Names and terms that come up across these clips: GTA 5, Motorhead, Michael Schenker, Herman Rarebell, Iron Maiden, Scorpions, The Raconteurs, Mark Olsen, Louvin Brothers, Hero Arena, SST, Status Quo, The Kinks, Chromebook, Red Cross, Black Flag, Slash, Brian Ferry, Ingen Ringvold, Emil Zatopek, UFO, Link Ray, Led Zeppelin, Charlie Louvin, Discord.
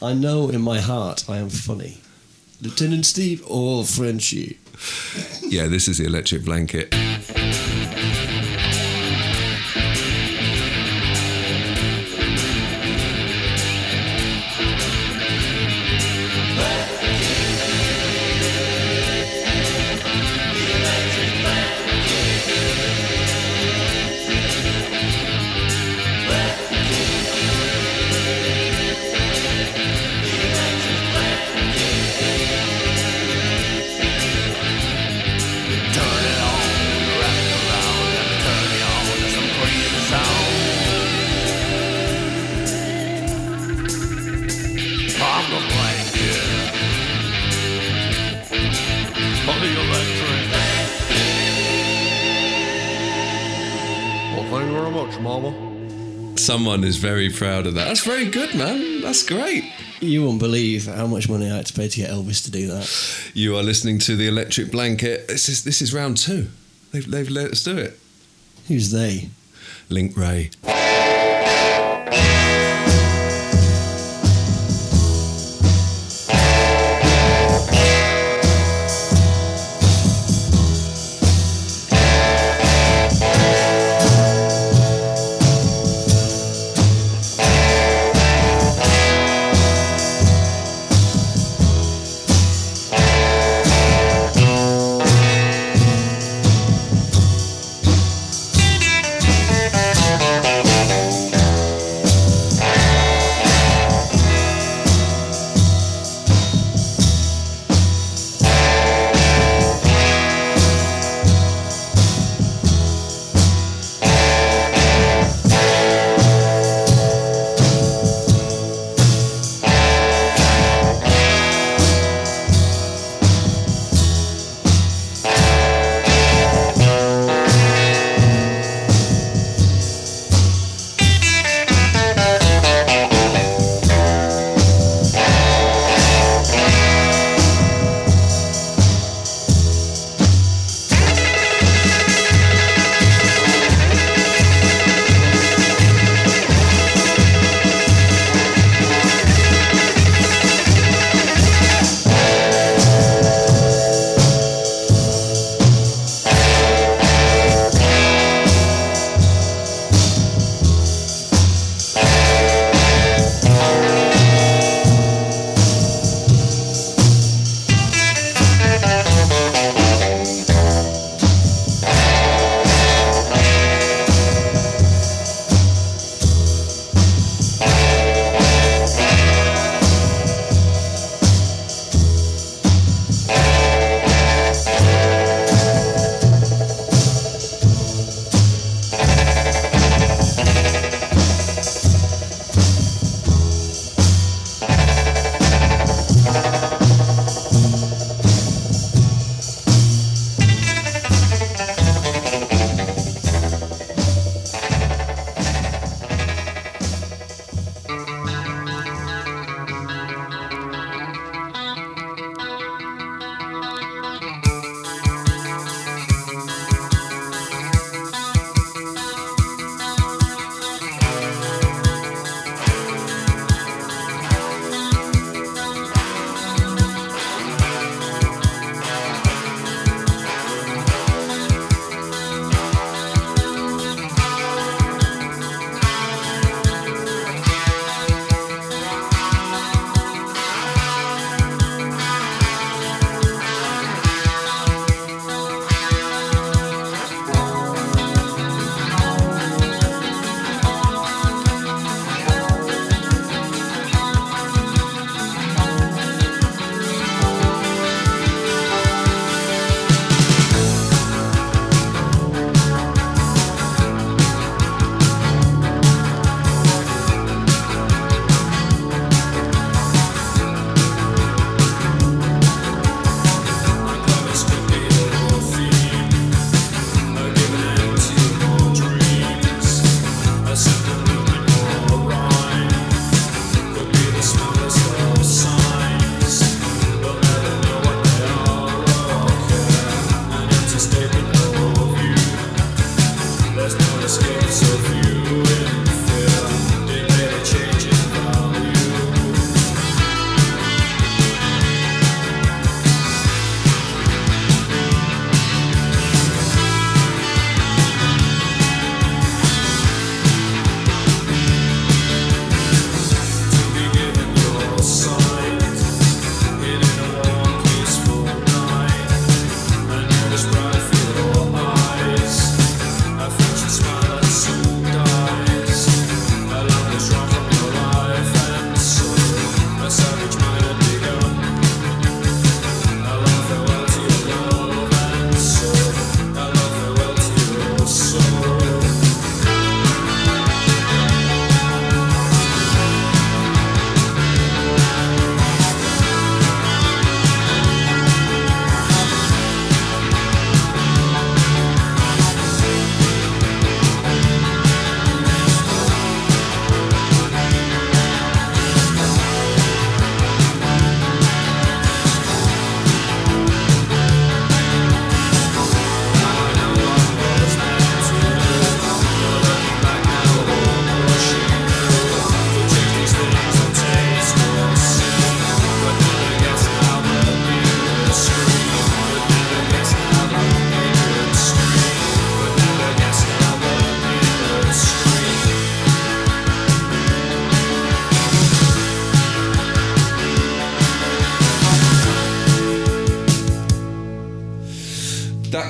I know in my heart I am funny. Lieutenant Steve or Frenchie? Yeah, this is The Electric Blanket. Someone is very proud of that. That's very good, man. That's great. You won't believe how much money I had to pay to get Elvis to do that. You are listening to The Electric Blanket. This is round two. They've let us do it. Who's they? Link Ray.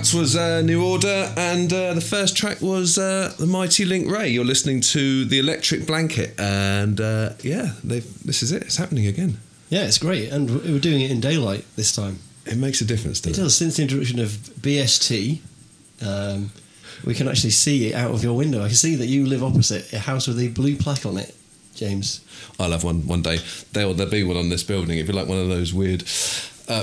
that was New Order, and the first track was The Mighty Link Ray. You're listening to The Electric Blanket, and yeah, this is it. It's happening again. Yeah, it's great, and we're doing it in daylight this time. It makes a difference, doesn't it? It does. Since the introduction of BST, we can actually see it out of your window. I can see that you live opposite a house with a blue plaque on it, James. I'll have one day. There'll be one on this building. It'd be like one of those weird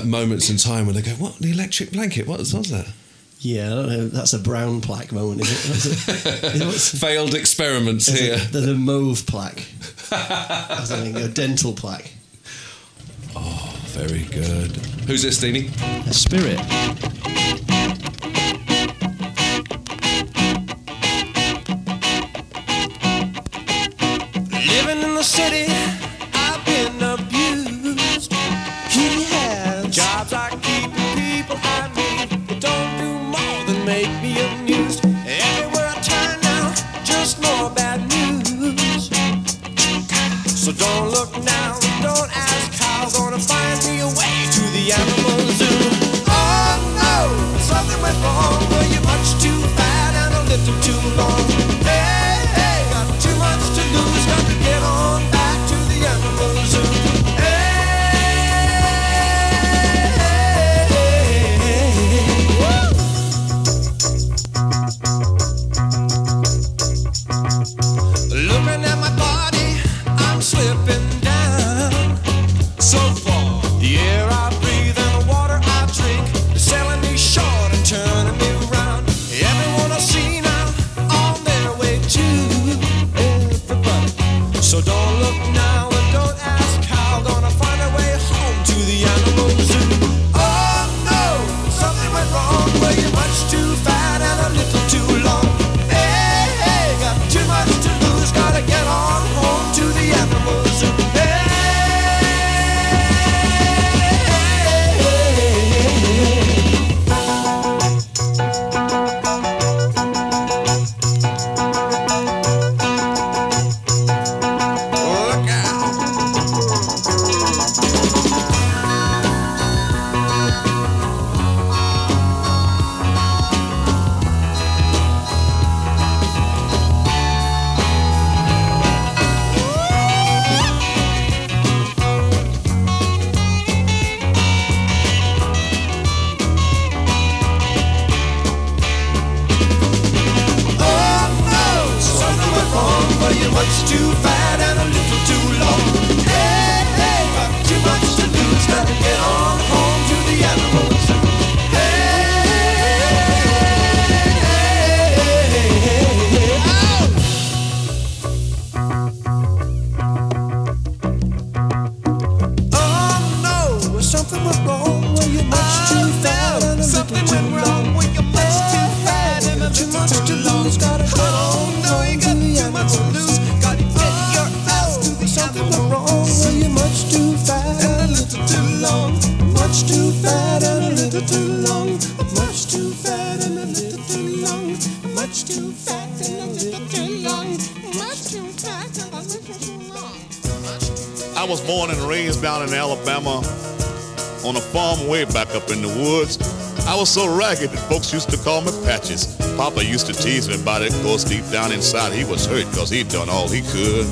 moments in time when they go, what, The Electric Blanket? What was that? Yeah, I don't know. That's a brown plaque moment, is it? Failed experiments here. There's a mauve plaque. That's a dental plaque. Oh, very good. Who's this, Steenie? A spirit. Living in the city, I've been abused. He has jobs I keep and people I need that don't do more than make me amused. Everywhere I turn now, just more bad news. So don't look now, don't ask. Gonna find me a way to the animal zoo. Oh no, something went wrong. Well, you're much too fat and a little too long. Hey, got too much to lose. Got to get on back to the animal zoo. Hey. Looking at my body, I'm slipping down. So far, the air I breathe and the water I drink, they're selling me short and turning me around. Everyone I see now, on their way to everybody. So don't look now and don't ask how. Gonna find a way home to the animal zoo. Oh no, something went wrong. Well, you're much too fat and a little too long. Hey, got too much to lose. Gotta get on home to the animal zoo. Hey. I was born and raised down in Alabama on a farm way back up in the woods. I was so ragged that folks used to call me Patches. Papa used to tease me about it, of course deep down inside he was hurt because he'd done all he could.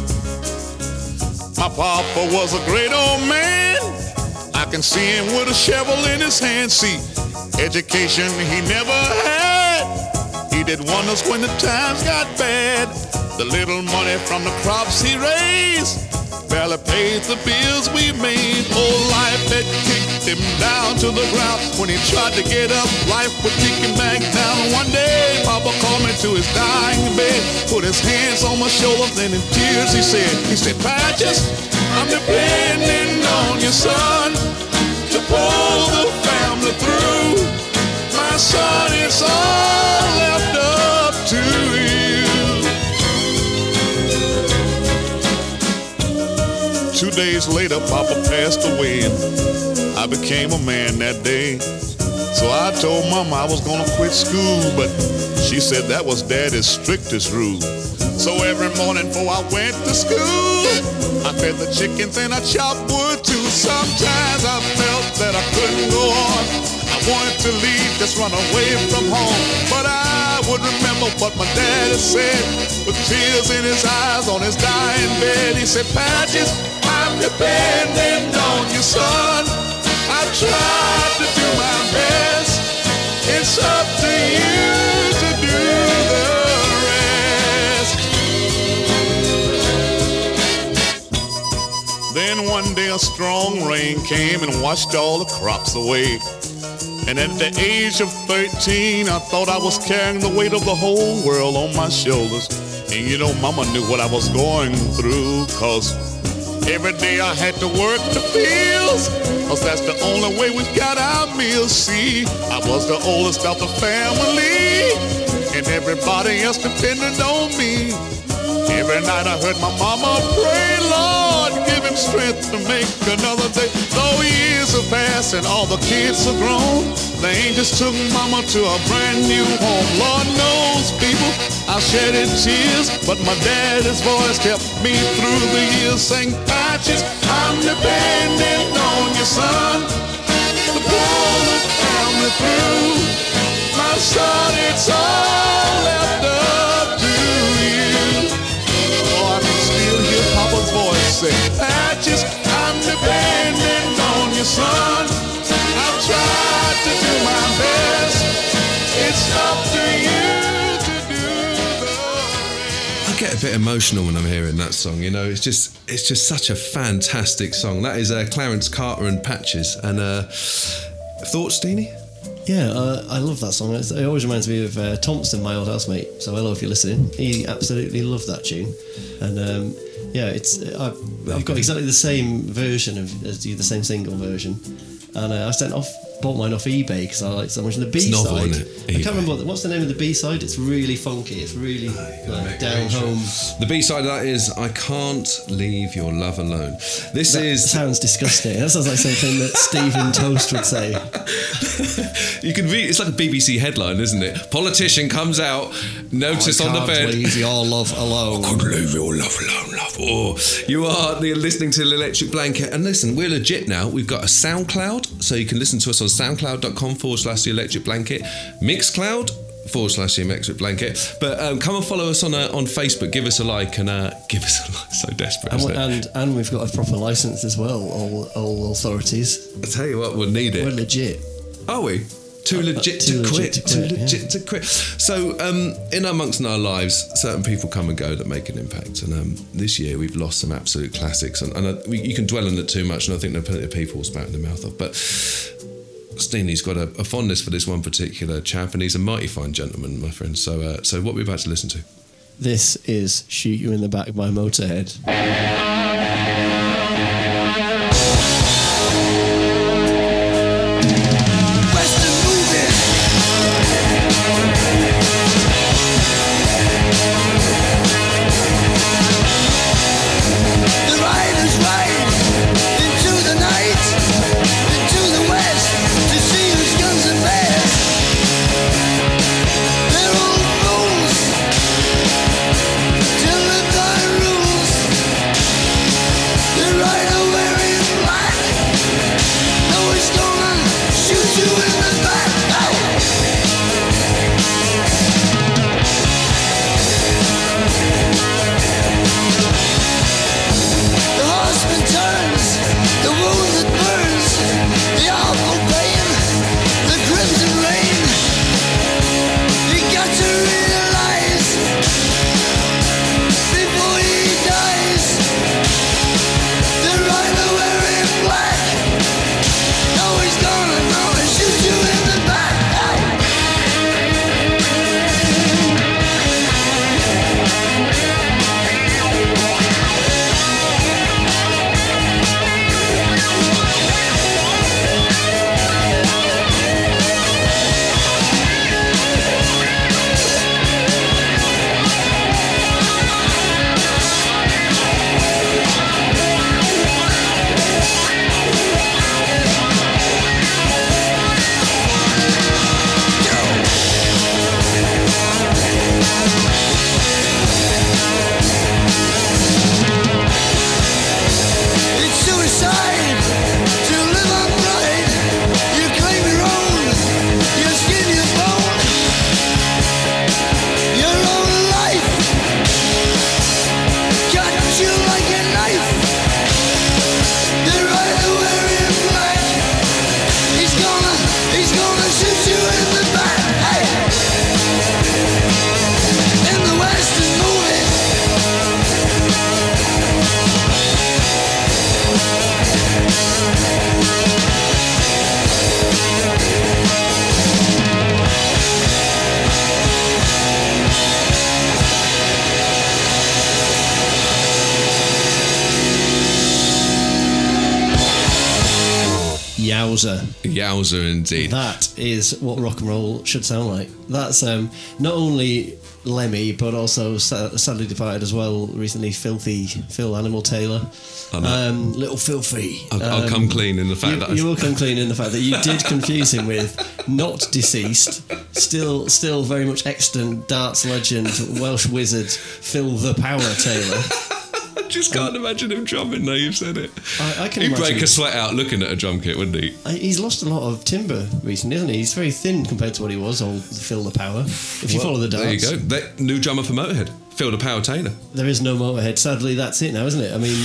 My papa was a great old man. I can see him with a shovel in his hand. See, education he never had. He did wonders when the times got bad. The little money from the crops he raised barely paid the bills we made. Oh, life had kicked him down to the ground. When he tried to get up, life would kick him back down. One day, Papa called me to his dying bed, put his hands on my shoulders, and in tears he said, Patches, I'm depending on your son to pull the family through. My son, it's all left up to you. Two days later, Papa passed away, and I became a man that day. So I told Mama I was gonna quit school, but she said that was Daddy's strictest rule. So every morning before I went to school, I fed the chickens and I chopped wood too. Sometimes I felt that I couldn't go on. I wanted to leave, just run away from home. But I would remember what my daddy said, with tears in his eyes on his dying bed. He said, Patches, I'm depending on you, son. I tried to do my best. It's up to you to do the rest. Then one day a strong rain came and washed all the crops away. And at the age of 13, I thought I was carrying the weight of the whole world on my shoulders. And you know, Mama knew what I was going through, 'cause every day I had to work the fields, 'cause that's the only way we got our meals. See, I was the oldest of the family, and everybody else depended on me. Every night I heard my mama pray, Lord, give him strength to make another day. Though years have passed and all the kids are grown, the angels took Mama to a brand new home. Lord knows, people, I shedded tears, but my daddy's voice kept me through the years, saying, Patches, I'm depending on you, son, to pull the family through. My son, it's all left up to you. Oh, I can still hear Papa's voice say, Patches, I'm depending on you, son. I've tried to do my best. It's up to you to do the rest. I get a bit emotional when I'm hearing that song. You know, it's just such a fantastic song. That is Clarence Carter and Patches. And thoughts, Steenie? Yeah, I love that song. It always reminds me of Thompson, my old housemate. So hello if you're listening. He absolutely loved that tune. And yeah, I've got exactly the same version as you, the same single version. And I bought mine off eBay because I liked so much. And the B-side, novel, I can't remember what's the name of the B-side. It's really funky. It's really down home. The B-side of that is I Can't Leave Your Love Alone. That sounds disgusting. That sounds like something that Stephen Toast would say. You can read. It's like a BBC headline, isn't it? Politician comes out, notice on the bed. I can't leave your love alone. I can't leave your love alone, love. Oh, you are listening to The Electric Blanket. And listen, we're legit now. We've got a SoundCloud, so you can listen to us on soundcloud.com/The Electric Blanket, mixcloud.com/The Electric Blanket. But come and follow us on Facebook. Give us a like and give us a like. So desperate, and we've got a proper license as well. All authorities. I tell you what, we'll need it. We're legit. Are we? Too legit to quit. So in amongst in our lives, certain people come and go that make an impact. And this year we've lost some absolute classics. And you can dwell on it too much, and I think there are plenty of people spouting their mouth off. But Steenie's got a fondness for this one particular chap, and he's a mighty fine gentleman, my friend. So what are we about to listen to? This is Shoot You in the Back by Motorhead. Yowza. Yowza, indeed. That is what rock and roll should sound like. That's not only Lemmy, but also sadly departed as well recently, Filthy Phil Animal Taylor. Little Filthy. I'll come clean in the fact that you will come clean in the fact that you did confuse him with not deceased, still very much extant darts legend, Welsh wizard Phil the Power Taylor. Just can't imagine him drumming now you've said it. I can imagine. He'd break a sweat out looking at a drum kit, wouldn't he? He's lost a lot of timber recently, hasn't he? He's very thin compared to what he was, old Phil the Power. If you follow the dance. There you go. That new drummer for Motorhead, Phil the Power Taylor. There is no Motorhead. Sadly, that's it now, isn't it? I mean,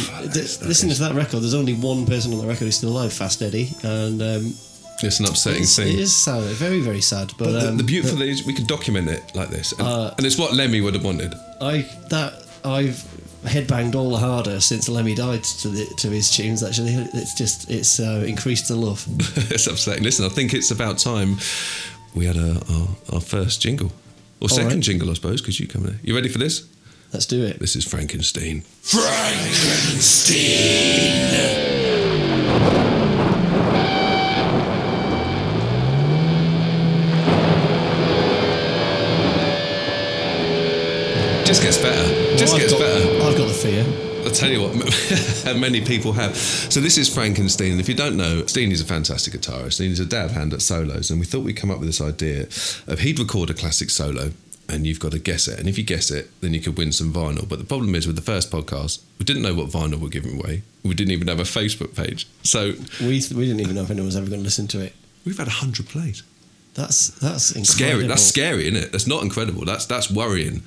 listening to that record, there's only one person on the record who's still alive, Fast Eddie. And it's an upsetting thing. It is sad. Very, very sad. But the beautiful thing is we can document it like this. And it's what Lemmy would have wanted. I've headbanged all the harder since Lemmy died to his tunes. Actually, it's increased the love. It's upsetting. Listen, I think it's about time we had our first jingle or second jingle, I suppose, because you come in. You ready for this? Let's do it. This is Frankenstein. Frankenstein. Just gets better. Just gets better. I've got the fear. I'll tell you what, many people have. So this is Frankenstein, and if you don't know, Steenie's a fantastic guitarist. He's a dab hand at solos, and we thought we'd come up with this idea of he'd record a classic solo, and you've got to guess it. And if you guess it, then you could win some vinyl. But the problem is, with the first podcast, we didn't know what vinyl we're giving away. We didn't even have a Facebook page. So we didn't even know if anyone was ever going to listen to it. We've had 100 plays. That's incredible. Scary. That's scary, isn't it? That's not incredible. That's worrying.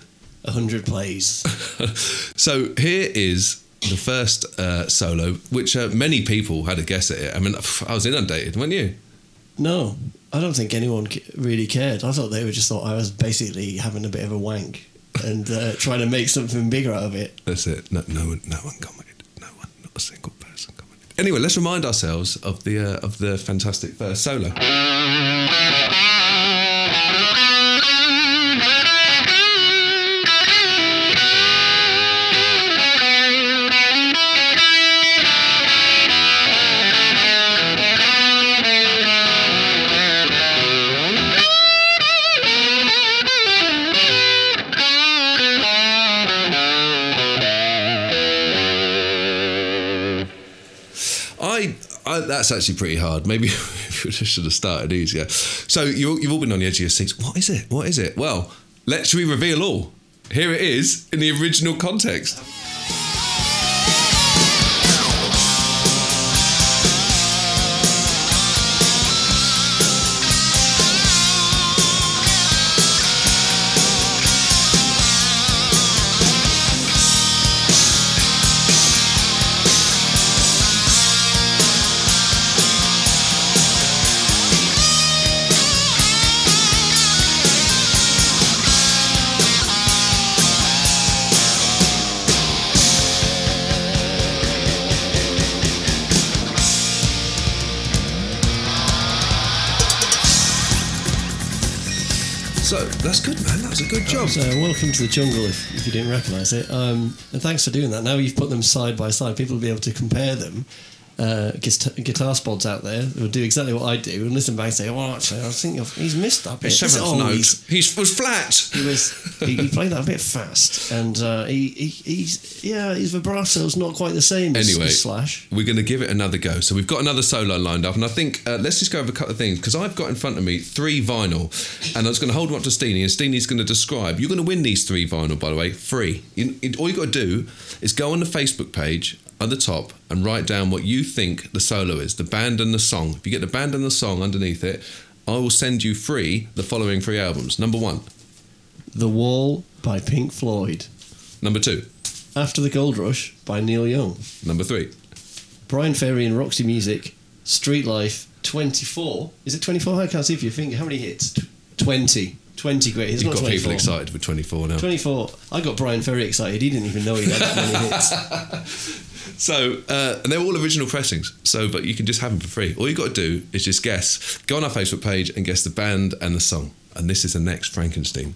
100 plays. So here is the first solo, which many people had a guess at it. I mean, I was inundated, weren't you? No, I don't think anyone really cared. I thought they were just thought I was basically having a bit of a wank and trying to make something bigger out of it. That's it. No one commented. No one, not a single person commented. Anyway, let's remind ourselves of the fantastic first solo. That's actually pretty hard. Maybe you should have started easier. So you've all been on the edge of your seats. What is it? Well, should we reveal all? Here it is in the original context. That's good, man. That was a good job. Welcome to the jungle, if you didn't recognise it. And thanks for doing that. Now you've put them side by side. People will be able to compare them. Guitar spods out there who do exactly what I do and listen back and say, "Oh, actually, I think he's missed that bit." His seventh note. He was flat. He played that a bit fast, and his vibrato's not quite the same. Anyway, as Slash. We're going to give it another go. So we've got another solo lined up, and I think let's just go over a couple of things because I've got in front of me 3 vinyl, and I was going to hold them up to Steenie, and Steenie's going to describe. You're going to win these 3 vinyl, by the way, free. All you got to do is go on the Facebook page at the top and write down what you think the solo is, the band and the song. If you get the band and the song underneath it, I will send you free the following 3 albums. Number 1, The Wall by Pink Floyd. Number 2, After the Gold Rush by Neil Young. Number 3, Brian Ferry and Roxy Music, Street Life 24. Is it 24? I can't see if you think. How many hits? 20. 20 great hits. You've got 24. People excited with 24 now. 24. I got Brian Ferry excited. He didn't even know he had that many hits. So, and they're all original pressings, but you can just have them for free. All you got to do is just guess. Go on our Facebook page and guess the band and the song. And this is the next Frankenstein.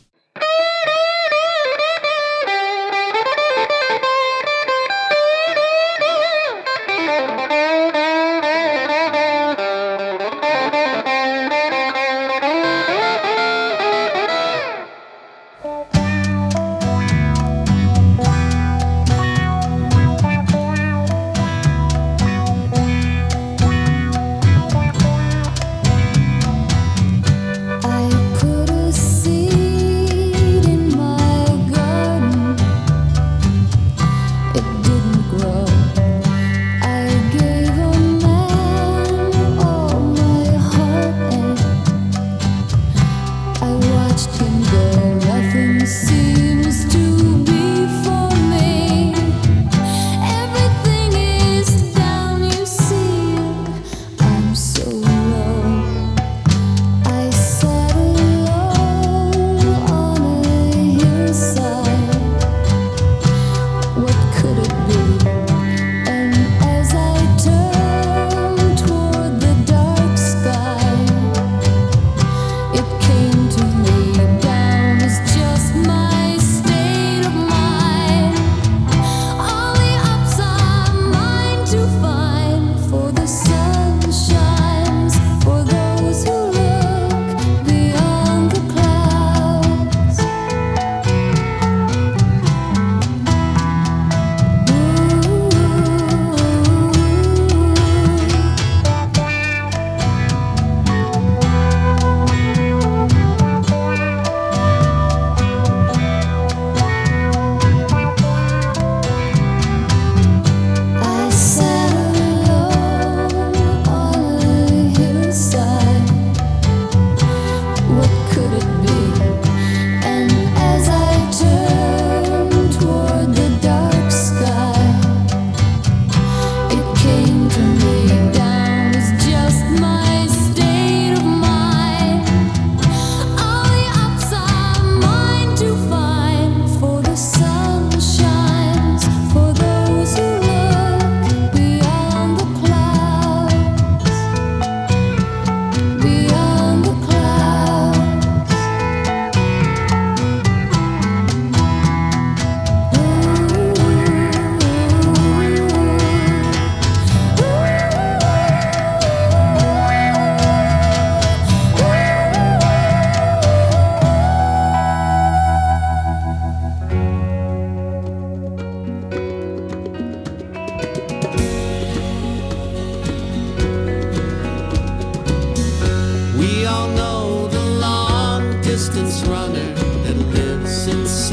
distance runner that lives inside.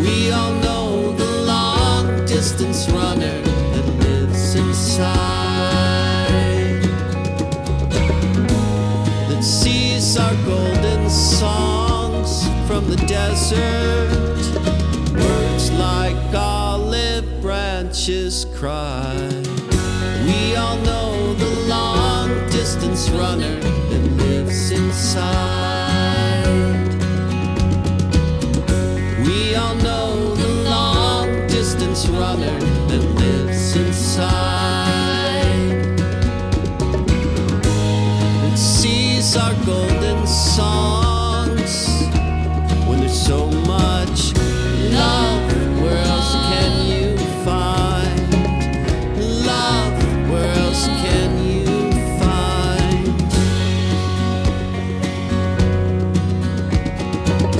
We all know the long distance runner that lives inside, that sees our golden songs from the desert, words like olive branches cry. We all know the long distance runner that lives inside. We all know the long distance runner that lives inside. It sees our golden songs when there's so much love. Where else can you find love? Where else can you find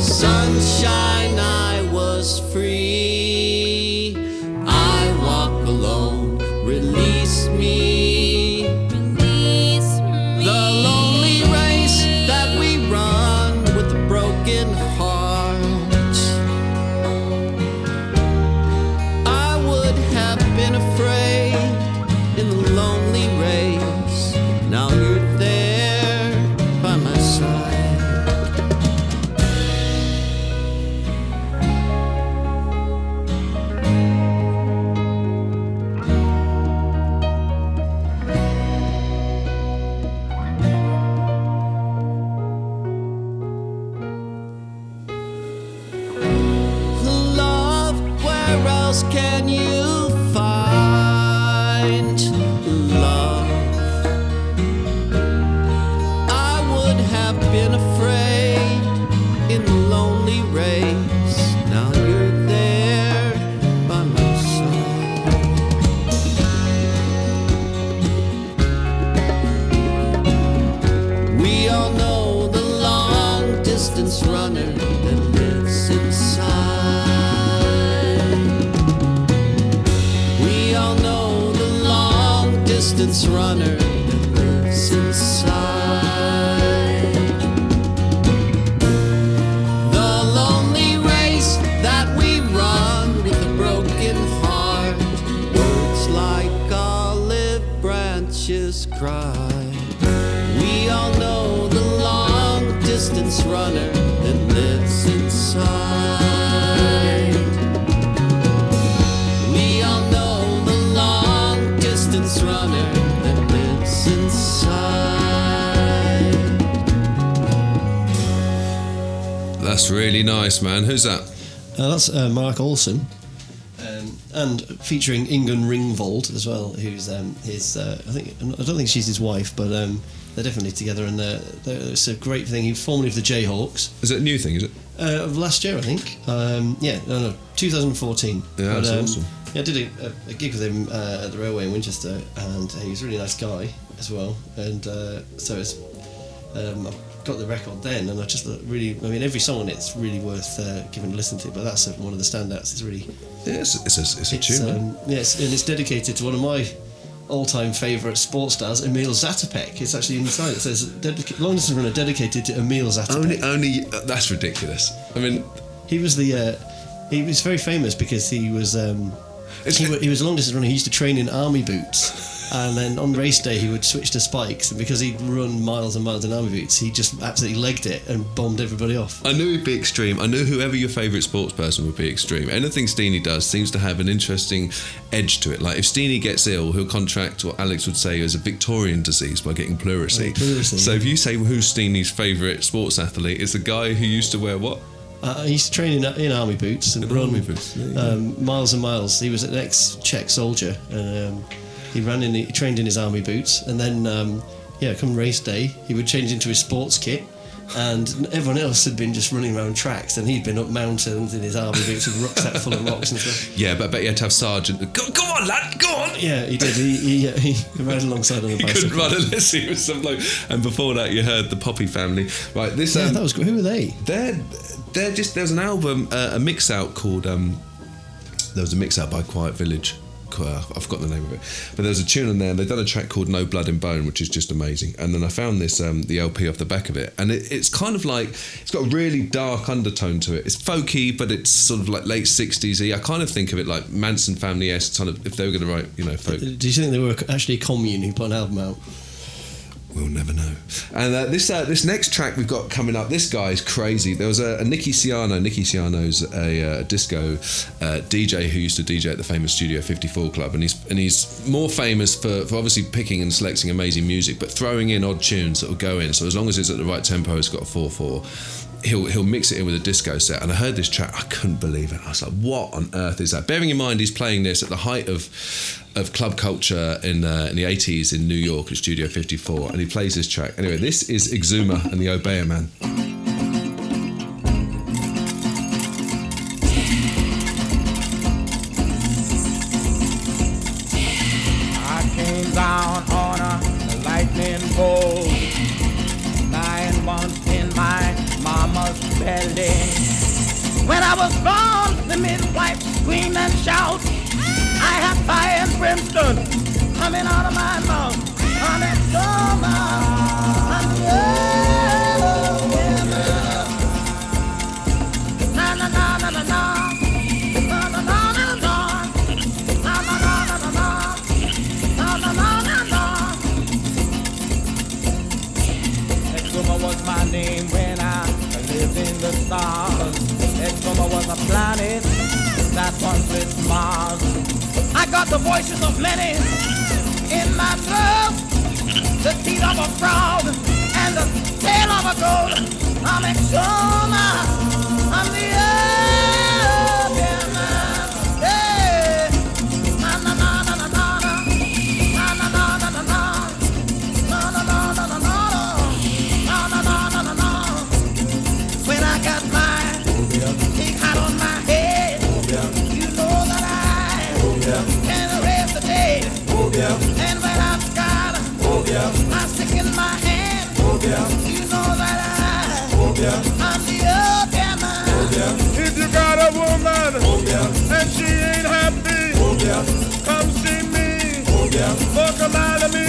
sunshine? I was free. I walk alone. Release me. Release me. The lonely race that we run with a broken heart. I would have been afraid in the lonely race. Now you're there by my side. Love, where else can you find love? I would have been afraid in the lonely race. Now you're there by my side. We all know the long distance runner that lives inside. We all know the long distance runner that lives inside. The lonely race that we run with a broken heart. Words like olive branches cry. We all know the long distance runner that lives inside. We all know the long distance runner that lives inside. That's really nice, man. Who's that? That's Mark Olsen, and featuring Ingen Ringvold as well, who's his. I don't think she's his wife, but they're definitely together, and it's a great thing. He was formerly of the Jayhawks Is it a new thing, is it? of last year, I think. 2014. Yeah, that's awesome. Yeah, I did a gig with him at the Railway in Winchester, and he was a really nice guy as well. And so it's. I got the record then, and I just really. I mean, every song on it's really worth giving a listen to. But that's one of the standouts. It's really. Yeah, it's a tune. And it's dedicated to one of my all-time favourite sports stars, Emil Zatopek. It's actually inside. It says long distance runner dedicated to Emil Zatopek. That's ridiculous. I mean, he was the. He was very famous because he was. He was a long distance runner. He used to train in army boots. And then on race day, he would switch to spikes, and because he'd run miles and miles in army boots, he just absolutely legged it and bombed everybody off. I knew he'd be extreme. I knew whoever your favourite sports person would be extreme. Anything Steenie does seems to have an interesting edge to it. Like if Steenie gets ill, he'll contract what Alex would say is a Victorian disease by getting pleurisy. So if you say who's Steenie's favourite sports athlete, it's the guy who used to wear what? He used to train in army boots and run miles and miles. He was an ex-Czech soldier, and he he trained in his army boots, and then, come race day, he would change into his sports kit, and everyone else had been just running around tracks, and he'd been up mountains in his army boots with a rucksack full of rocks and stuff. Yeah, but I bet you had to have Sergeant. Go on, lad, go on! Yeah, he did. He ran alongside on the bicycle. He couldn't run unless he was some bloke. And before that, you heard the Poppy Family. Right, this. That was good. Who were they? They're just. There was a mix out by Quiet Village. I've got the name of it, but there's a tune on there, and they've done a track called No Blood and Bone, which is just amazing. And then I found this the LP off the back of it, and it's kind of like, it's got a really dark undertone to it. It's folky, but it's sort of like late 60s-y. I kind of think of it like Manson Family-esque, kind of, if they were going to write, you know, folk. Do you think they were actually a commune who put an album out? We'll never know. And this next track we've got coming up, this guy is crazy. There was a Nicky Siano. Nicky Siano's a disco DJ who used to DJ at the famous Studio 54 club, and he's more famous for obviously picking and selecting amazing music, but throwing in odd tunes that will go in. So as long as it's at the right tempo, it's got a 4/4. He'll mix it in with a disco set, and I heard this track, I couldn't believe it. I was like, what on earth is that? Bearing in mind he's playing this at the height of club culture in the 80s in New York at Studio 54, and he plays this track. Anyway, this is Exuma and the Obeah Man. I came down on a lightning bolt, lying once in my mama's belly. When I was born, the midwife screamed and shouted. I had fire and brimstone coming out of my mouth. I'm a Exuma, I'm a woman. Na na na na na na. Exuma was my name when I lived in the stars. Exuma was a planet that once was Mars. I got the voices of many in my throat, the teeth of a frog and the tail of a goat. I'm Exuma, I'm the Obeah Man. Hey, na na na na na na na na na na na na na na na na na. When I got my big hat on my head, you know that and raise the day, oh, yeah. And when I've got, oh, yeah, I stick in my hand, oh, yeah. You know that I, oh, yeah, I'm the Obeah Man, oh, yeah. If you got a woman, oh, yeah, and she ain't happy, oh, yeah, come see me, oh, yeah. For come out of me,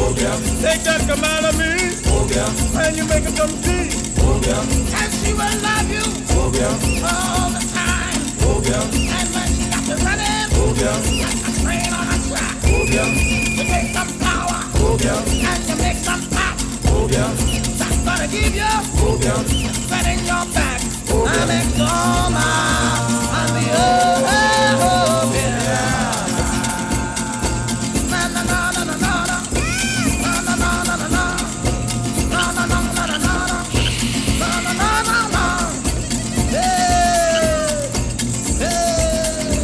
oh, yeah. Take that come out of me, oh, yeah. And you make her come see, oh, yeah. And she will love you, oh, yeah, all the time, oh, yeah. And when she got to running, oh, yeah. Like a train on a track, oh, yeah. You take some power, oh, yeah. And you make some pop, oh, yeah. That's gonna give you, oh, yeah, a spread in your back, oh, yeah. I'm Exuma, I'm the Obeah Man. Na na na na na na. Na na na na na na. Na na na na na na. Na na na na na. Hey, hey.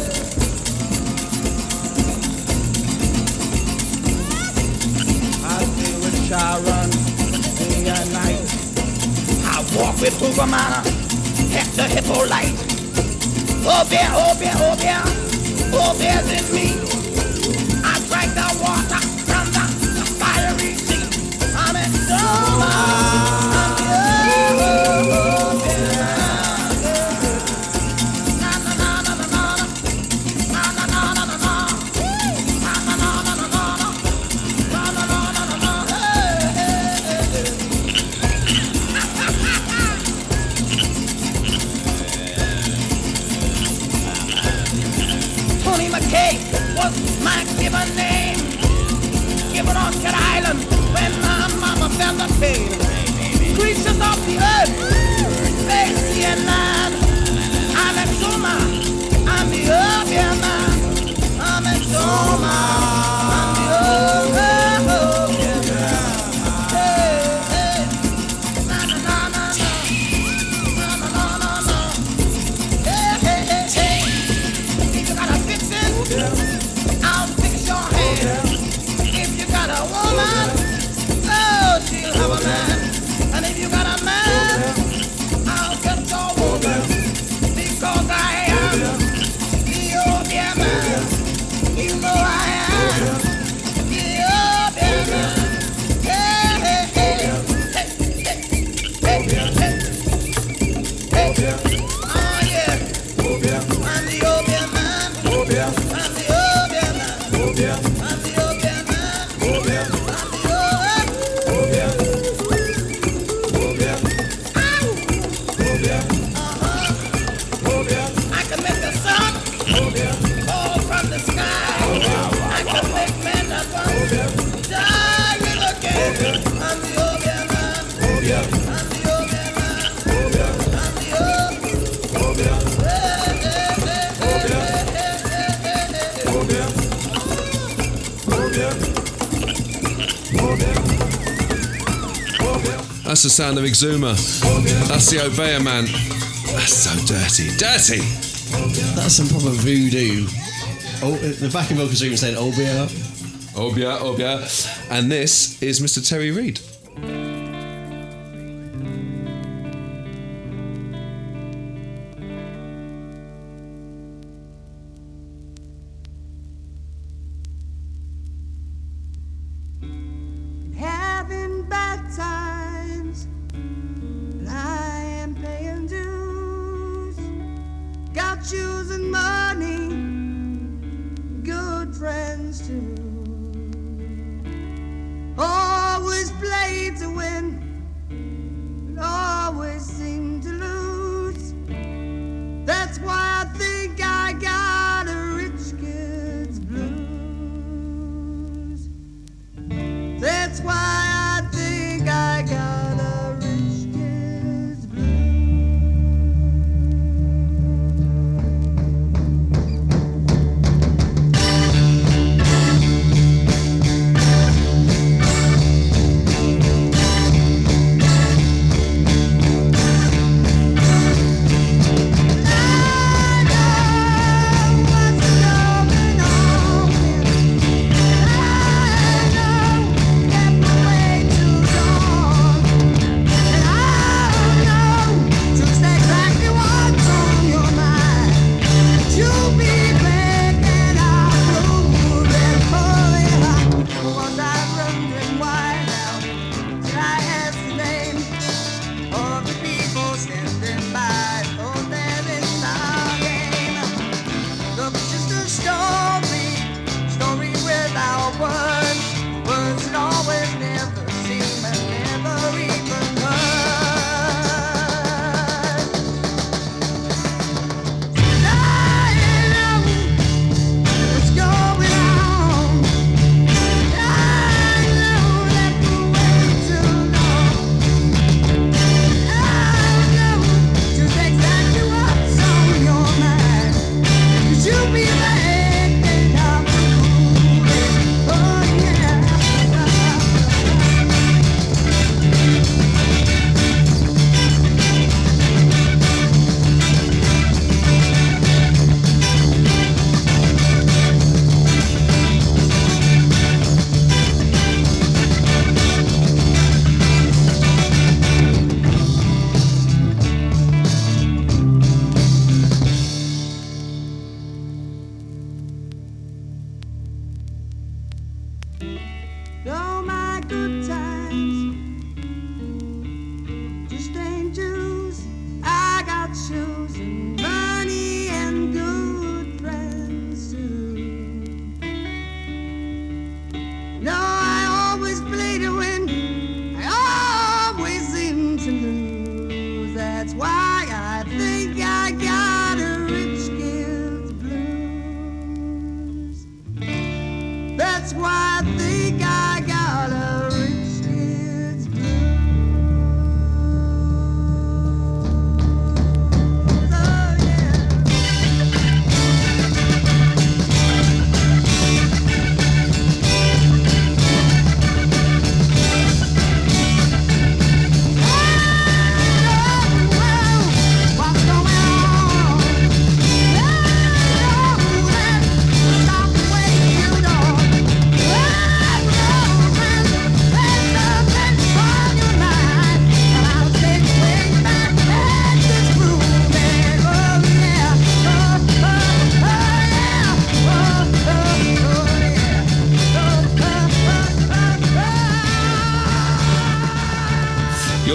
I run day and night. I walk with Hoovermana, Hector Hippolyte. Obeah, Obeah, Obeah, Obeah's in me. I drank the water from the fiery sea. I'm Exuma, I'm the Obeah. Na na na na na na na na na na na na na na. Hey, was my given name, given on Cat Island when my mama felt the pain. Creatures of the earth, they see and land. I'm Exuma, I'm the Obeah Man. I'm Exuma, I'm the Obeah Man. Hey, hey, na na na na na na na na na. Hey, hey, hey, hey. You gotta fix it. I'll fix your hand. If you got a woman, oh, she'll have a man. And if you got a man, I'll get your woman. Because I am the Obeah Man. You know I am the Obeah Man. Hey, hey, hey, hey, hey, hey, hey, oh yeah, I'm the Obeah Man. I'm the Obeah Man. That's the sound of Exuma. That's the Obeah man. That's so dirty. Dirty! That's some proper voodoo. Oh, the backing vocals are even saying Obeah. Obeah, Obeah. And this is Mr. Terry Reid.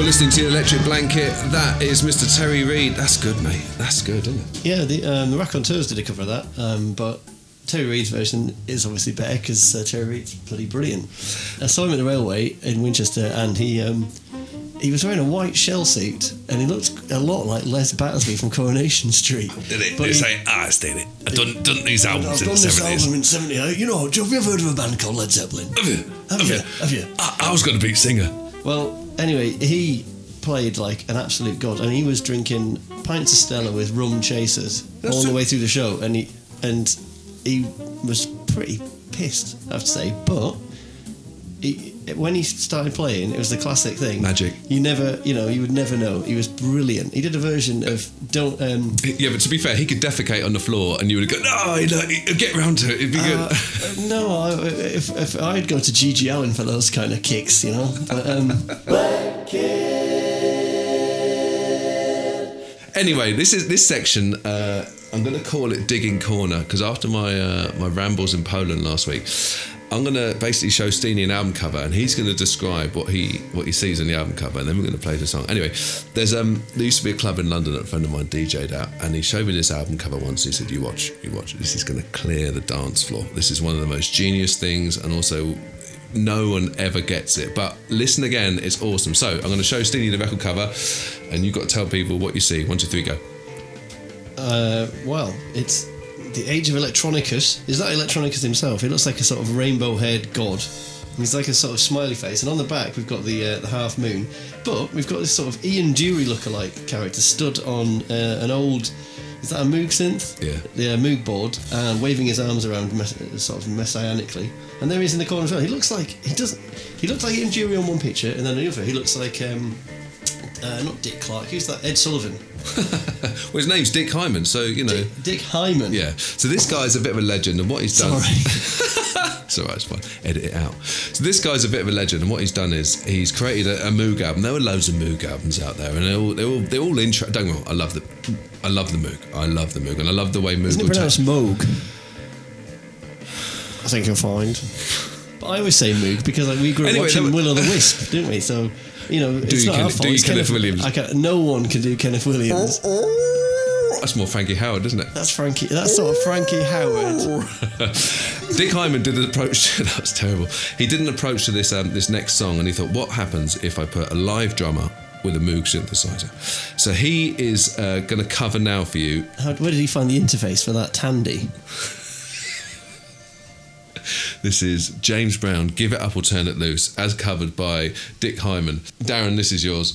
Listening to The Electric Blanket, that is Mr. Terry Reid. That's good, mate. That's good, isn't it? Yeah, the Raconteurs did a cover of that, but Terry Reid's version is obviously better because Terry Reid's bloody brilliant. I saw him at the railway in Winchester, and he was wearing a white shell suit, and he looked a lot like Les Battersby from Coronation Street. Did it? But it's like, I did it. I've done these albums in the 70s. I've done this album in 78. You know, have you ever heard of a band called Led Zeppelin? Have you? I was going to be singer. Well, anyway, he played like an absolute god, and he was drinking pints of Stella with rum chasers the way through the show, and he was pretty pissed, I have to say, but when he started playing, it was the classic thing. Magic. You would never know. He was brilliant. He did a version of don't. Yeah, but to be fair, he could defecate on the floor, and you would go, get round to it. It'd be good. No, if I'd go to GG Allin for those kind of kicks, you know. But, anyway, this section. I'm going to call it Digging Corner, because after my rambles in Poland last week, I'm going to basically show Steenie an album cover, and he's going to describe what he sees on the album cover, and then we're going to play the song. Anyway, there used to be a club in London that a friend of mine DJ'd at, and he showed me this album cover once. He said, you watch, this is going to clear the dance floor. This is one of the most genius things, and also no one ever gets it. But listen again, it's awesome. So I'm going to show Steenie the record cover, and you've got to tell people what you see. 1, 2, 3, go. Well, it's the age of Electronicus. Is that Electronicus himself? He looks like a sort of rainbow-haired god. He's like a sort of smiley face, and on the back we've got the half moon. But we've got this sort of Ian Dury lookalike character stood on an old. Is that a Moog synth? Yeah. Yeah, Moog board, and waving his arms around sort of messianically. And there he is in the corner as well. He looks like He looks like Ian Dury on one picture, and then on the other he looks like not Dick Clark. Who's that? Ed Sullivan. Well, his name's Dick Hyman, so you know. Dick Hyman. Yeah. So this guy's a bit of a legend, and what he's done. Sorry. It's alright, it's fine. Edit it out. So this guy's a bit of a legend, and what he's done is he's created a Moog album. There were loads of Moog albums out there, and they're all intro. Don't worry, I love the Moog, and I love the way Moog. Isn't it pronounced Moog? I think you'll find. But I always say Moog because we grew up watching Will o' the Wisp, didn't we? So. You know, it's not our fault. Do you Kenneth Williams? No one can do Kenneth Williams. That's more Frankie Howard, isn't it? That's sort of Frankie Howard. Dick Hyman didn't approach. That was terrible. He didn't approach to this next song, and he thought, what happens if I put a live drummer with a Moog synthesizer? So he is going to cover now for you. Where did he find the interface for that Tandy? This is James Brown, Give It Up or Turn It Loose, as covered by Dick Hyman. Darren, this is yours.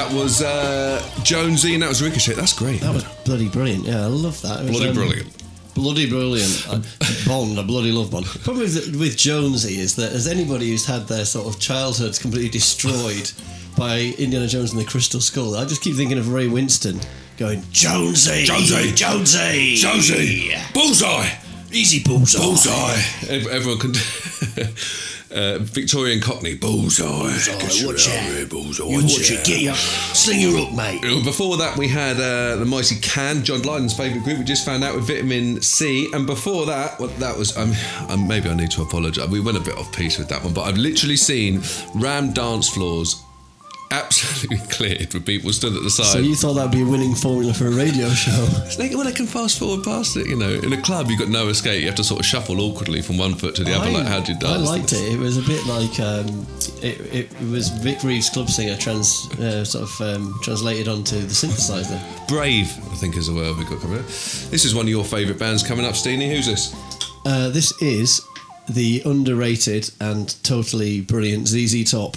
That was Jonesy and that was Ricochet. That's great. That was bloody brilliant. Yeah, I love that. Bloody brilliant. Bond, I bloody love Bond. The problem with Jonesy is that, as anybody who's had their sort of childhoods completely destroyed by Indiana Jones and the Crystal Skull, I just keep thinking of Ray Winston going, Jonesy! Jonesy! Jonesy! Jonesy! Bullseye! Easy bullseye! Bullseye! Everyone can... Victorian Cockney, bullseye. Bullseye, watch it. Bullseye, watch it. Get you, sling her up, mate. Before that, we had the Mighty Can, John Lydon's favourite group. We just found out with Vitamin C, and before that, that was. Maybe I need to apologise. We went a bit off piece with that one, but I've literally seen Ram dance floors absolutely cleared with people stood at the side. So you thought that'd be a winning formula for a radio show? Well, I can fast forward past it, you know. In a club, you've got no escape. You have to sort of shuffle awkwardly from one foot to the other, like how did that? I liked it. It was a bit like it was Vic Reeves' club singer translated onto the synthesizer. Brave, I think, is the word we got coming up. This is one of your favourite bands coming up, Steenie. Who's this? This is the underrated and totally brilliant ZZ Top.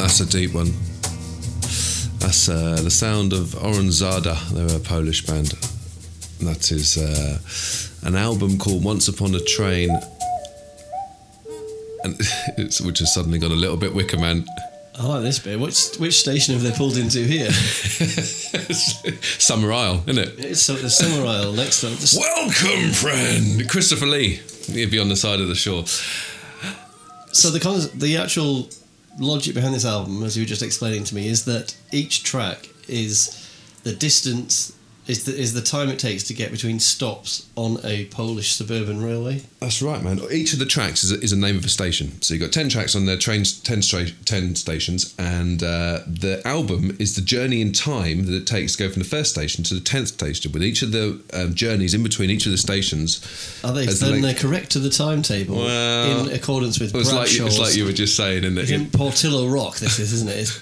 That's a deep one. That's the sound of Oran Zada. They were a Polish band. And that is an album called Once Upon a Train, and it's, which has suddenly got a little bit Wicker Man. I like this bit. Which station have they pulled into here? Summer Isle, isn't it? It's the Summer Isle next time. Welcome, friend! Christopher Lee. He'd be on the side of the shore. So the actual logic behind this album, as you were just explaining to me, is that each track is the distance, is the time it takes to get between stops on a Polish suburban railway. That's right, man. Each of the tracks is a name of a station. So you've got 10 tracks on there, 10 stations, and the album is the journey in time that it takes to go from the first station to the 10th station, with each of the journeys in between each of the stations. Are they then they're correct to the timetable, well, in accordance with Bradshaw's... It's like you were just saying, isn't it? In Portillo Rock, this is, isn't it?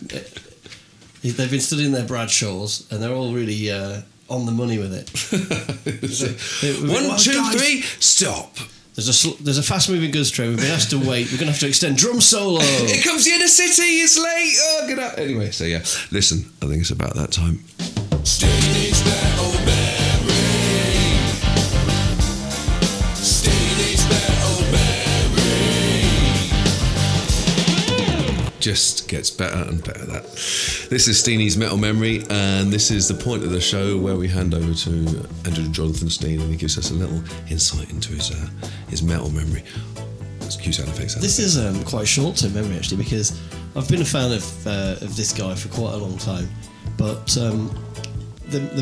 They've been studying their Bradshaw's, and they're all really... on the money with it. One, two, guys, three, stop. There's a fast-moving goods train. We've been asked to wait. We're going to have to extend. Drum solo. It comes the inner city. It's late. Oh, good night. Anyway, so yeah. Listen, I think it's about that time. Just gets better and better. That this is Steenie's Metal Memory, and this is the point of the show where we hand over to Andrew Jonathan Steen, and he gives us a little insight into his metal memory. Cue sound effects. This is quite short-term memory actually, because I've been a fan of this guy for quite a long time, but the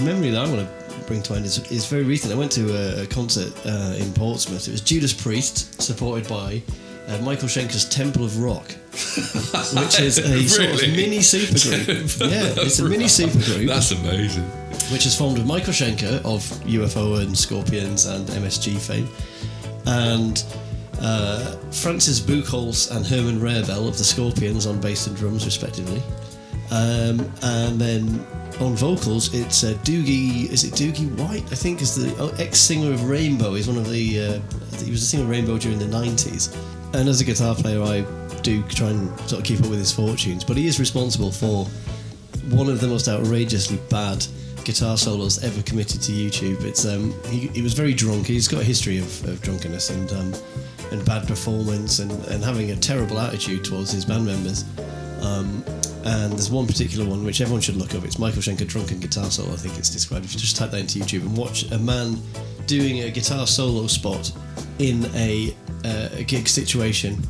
memory that I want to bring to mind is very recent. I went to a concert in Portsmouth. It was Judas Priest, supported by Michael Schenker's Temple of Rock, which is a sort of mini supergroup. Yeah, it's a mini supergroup. That's amazing. Which is formed with Michael Schenker of UFO and Scorpions and MSG fame, and Francis Buchholz and Herman Rarebell of the Scorpions on bass and drums, respectively. And then on vocals, it's Doogie. Is it Doogie White? I think is the ex-singer of Rainbow. He's one of the. He was a singer of Rainbow during the 90s. And as a guitar player, I do try and sort of keep up with his fortunes, but he is responsible for one of the most outrageously bad guitar solos ever committed to YouTube. It's he was very drunk. He's got a history of drunkenness and bad performance and having a terrible attitude towards his band members. And there's one particular one which everyone should look up. It's Michael Schenker Drunken Guitar Solo, I think it's described. If you just type that into YouTube and watch a man doing a guitar solo spot in a gig situation,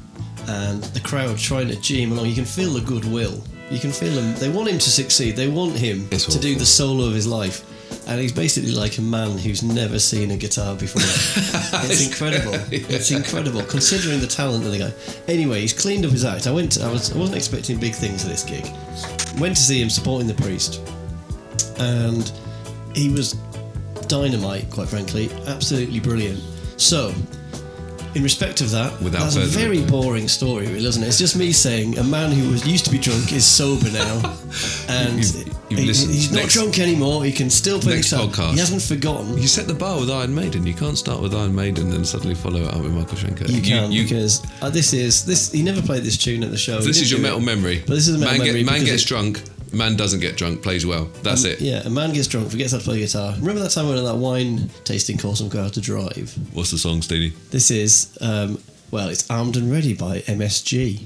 and the crowd trying to jam along. You can feel the goodwill. You can feel them. They want him to succeed. They want him to do the solo of his life. And he's basically like a man who's never seen a guitar before. It's incredible. Yeah. It's incredible, considering the talent of the guy. Anyway, he's cleaned up his act. I wasn't expecting big things at this gig. Went to see him supporting the Priest. And he was dynamite, quite frankly. Absolutely brilliant. So... in respect of that, that's a very boring story, really, isn't it? It's just me saying a man who used to be drunk is sober now, and he's not drunk anymore. He can still play guitar. He hasn't forgotten. You set the bar with Iron Maiden. You can't start with Iron Maiden and suddenly follow it up with Michael Schenker. You can because this. He never played this tune at the show. This is your metal memory. But this is a metal memory. Man gets drunk. Man doesn't get drunk, plays well. That's it. Yeah, a man gets drunk, forgets how to play guitar. Remember that time we were on that wine tasting course on Go Out to Drive? What's the song, Steenie? This is, it's Armed and Ready by MSG.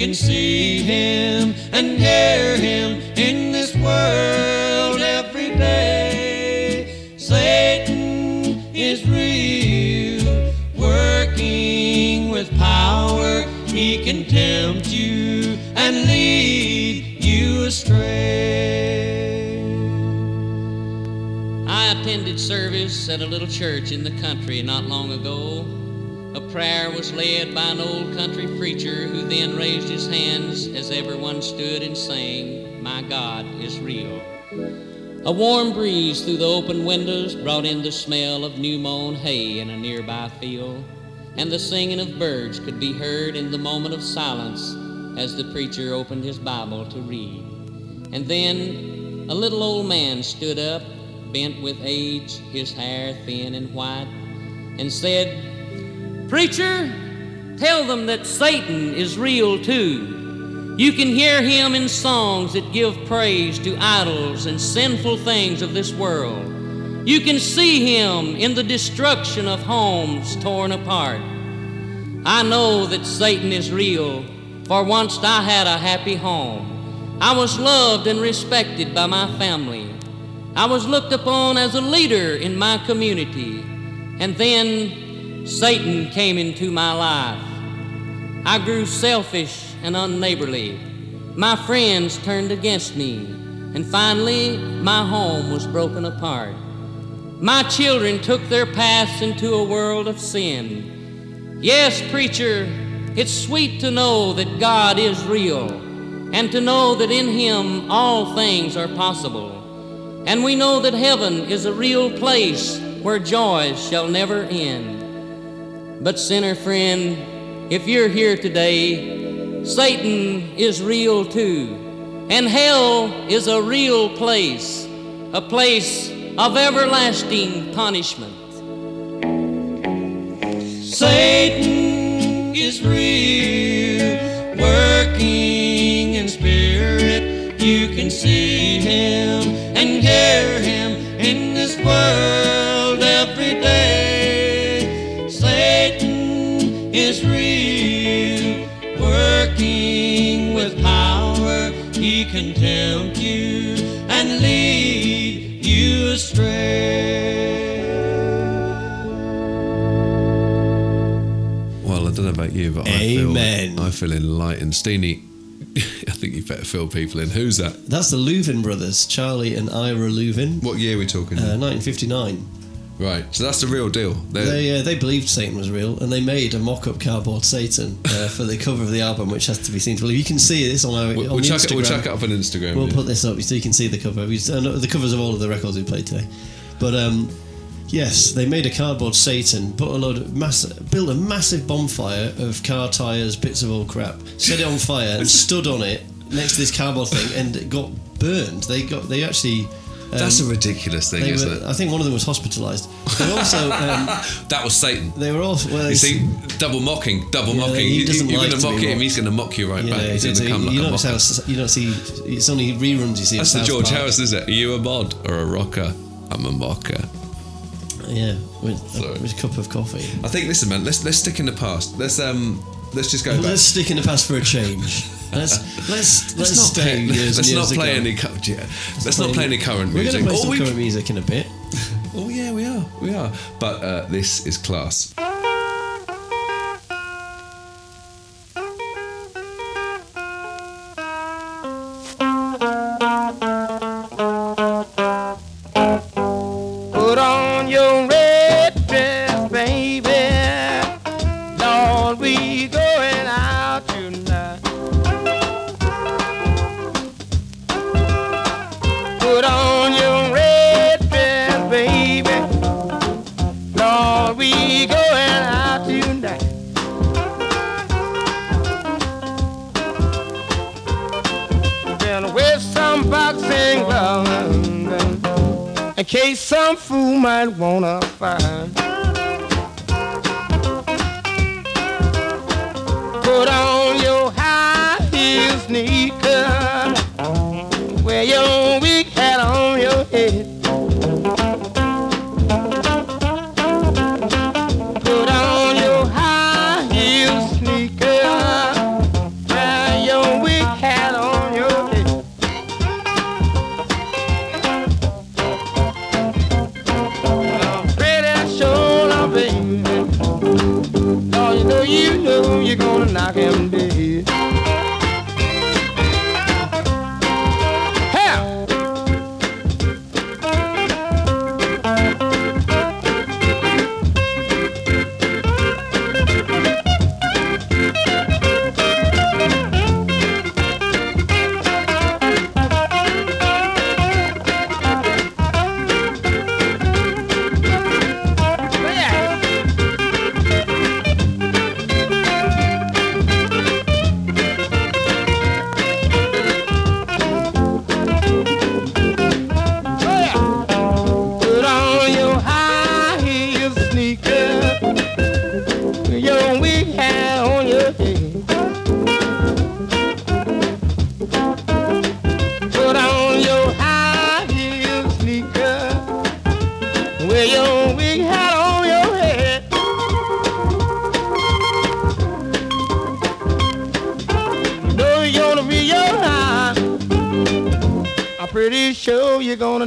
can see him and hear him in this world every day. Satan is real, working with power. He can tempt you and lead you astray. I attended service at a little church in the country not long ago. A prayer was led by an old country preacher who then raised his hands as everyone stood and sang, "My God is real." A warm breeze through the open windows brought in the smell of new-mown hay in a nearby field, and the singing of birds could be heard in the moment of silence as the preacher opened his Bible to read. And then a little old man stood up, bent with age, his hair thin and white, and said, "Preacher, tell them that Satan is real too. You can hear him in songs that give praise to idols and sinful things of this world. You can see him in the destruction of homes torn apart. I know that Satan is real, for once I had a happy home. I was loved and respected by my family. I was looked upon as a leader in my community. And then Satan came into my life. I grew selfish and unneighborly. My friends turned against me, and finally my home was broken apart. My children took their paths into a world of sin. Yes, preacher, it's sweet to know that God is real, and to know that in him all things are possible. And we know that heaven is a real place where joys shall never end. But sinner friend, if you're here today, Satan is real too, and hell is a real place, a place of everlasting punishment. Satan is real, working in spirit. You can see him and hear him in this world every day. Is real, working with power. He can tempt you and lead you astray. Well, I don't know about you, but I feel enlightened. Steenie, I think you better fill people in. Who's that? That's the Louvin brothers, Charlie and Ira Louvin. What year are we talking? 1959. Right, so that's the real deal. They believed Satan was real, and they made a mock-up cardboard Satan for the cover of the album, which has to be seen to believe. You can see this on our on Instagram. We'll check it up on Instagram. We'll put this up so you can see the cover. The covers of all of the records we played today. But yes, they made a cardboard Satan, built a massive bonfire of car tyres, bits of old crap, set it on fire, and stood on it next to this cardboard thing, and it got burned. They actually... That's a ridiculous thing, isn't it? I think one of them was hospitalised. That was Satan. They were also... Well, you see, double mocking. You're going to mock him, he's going to mock you right back. He's going to come like a mocker. You don't see... It's only reruns you see. That's the George Harris, is it? Are you a mod or a rocker? I'm a mocker. Yeah, with a cup of coffee. I think, listen, man, let's stick in the past. Let's just go back. Let's stick in the past for a change. Let's not play any current music. We're going to play current music in a bit. Oh yeah, we are. But this is class. you're gonna knock him dead.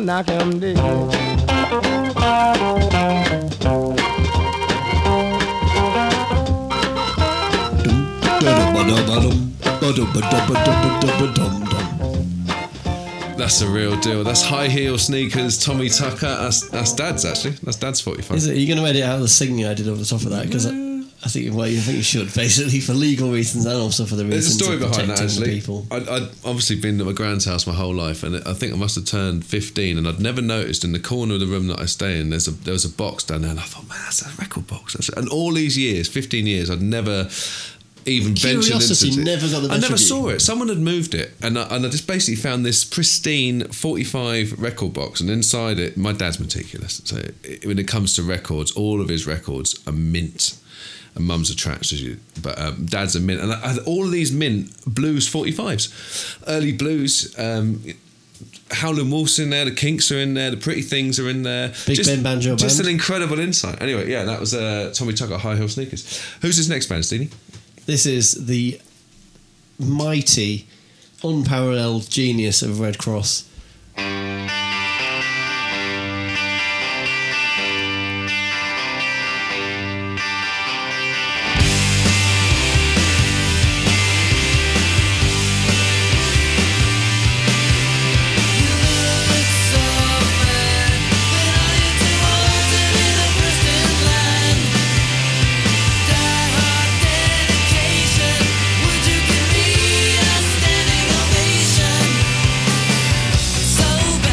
Knock him dead. That's a real deal. That's High Heel Sneakers, Tommy Tucker. That's Dad's, actually. That's Dad's 45. Is it? Are you going to edit out the singing I did over the top of that? Because I think, well, you think you should, basically, for legal reasons and also for the reasons of protecting people. There's a story behind that, actually. I'd obviously been at my grand's house my whole life, and I think I must have turned 15, and I'd never noticed in the corner of the room that I stay in, there was a box down there, and I thought, man, that's a record box. And all these years, 15 years, I'd never even ventured into it. Never got the I never saw it. Someone had moved it, and I just basically found this pristine 45 record box, and inside it, my dad's meticulous. So when it comes to records, all of his records are mint. And mum's a track, but dad's a mint. And I had all of these mint blues 45s. Early blues, Howlin' Wolf's in there, the Kinks are in there, the Pretty Things are in there. Big Ben Banjo Band. Just an incredible insight. Anyway, yeah, that was Tommy Tucker, High Heel Sneakers. Who's this next band, Steenie? This is the mighty, unparalleled genius of Red Cross. So bad.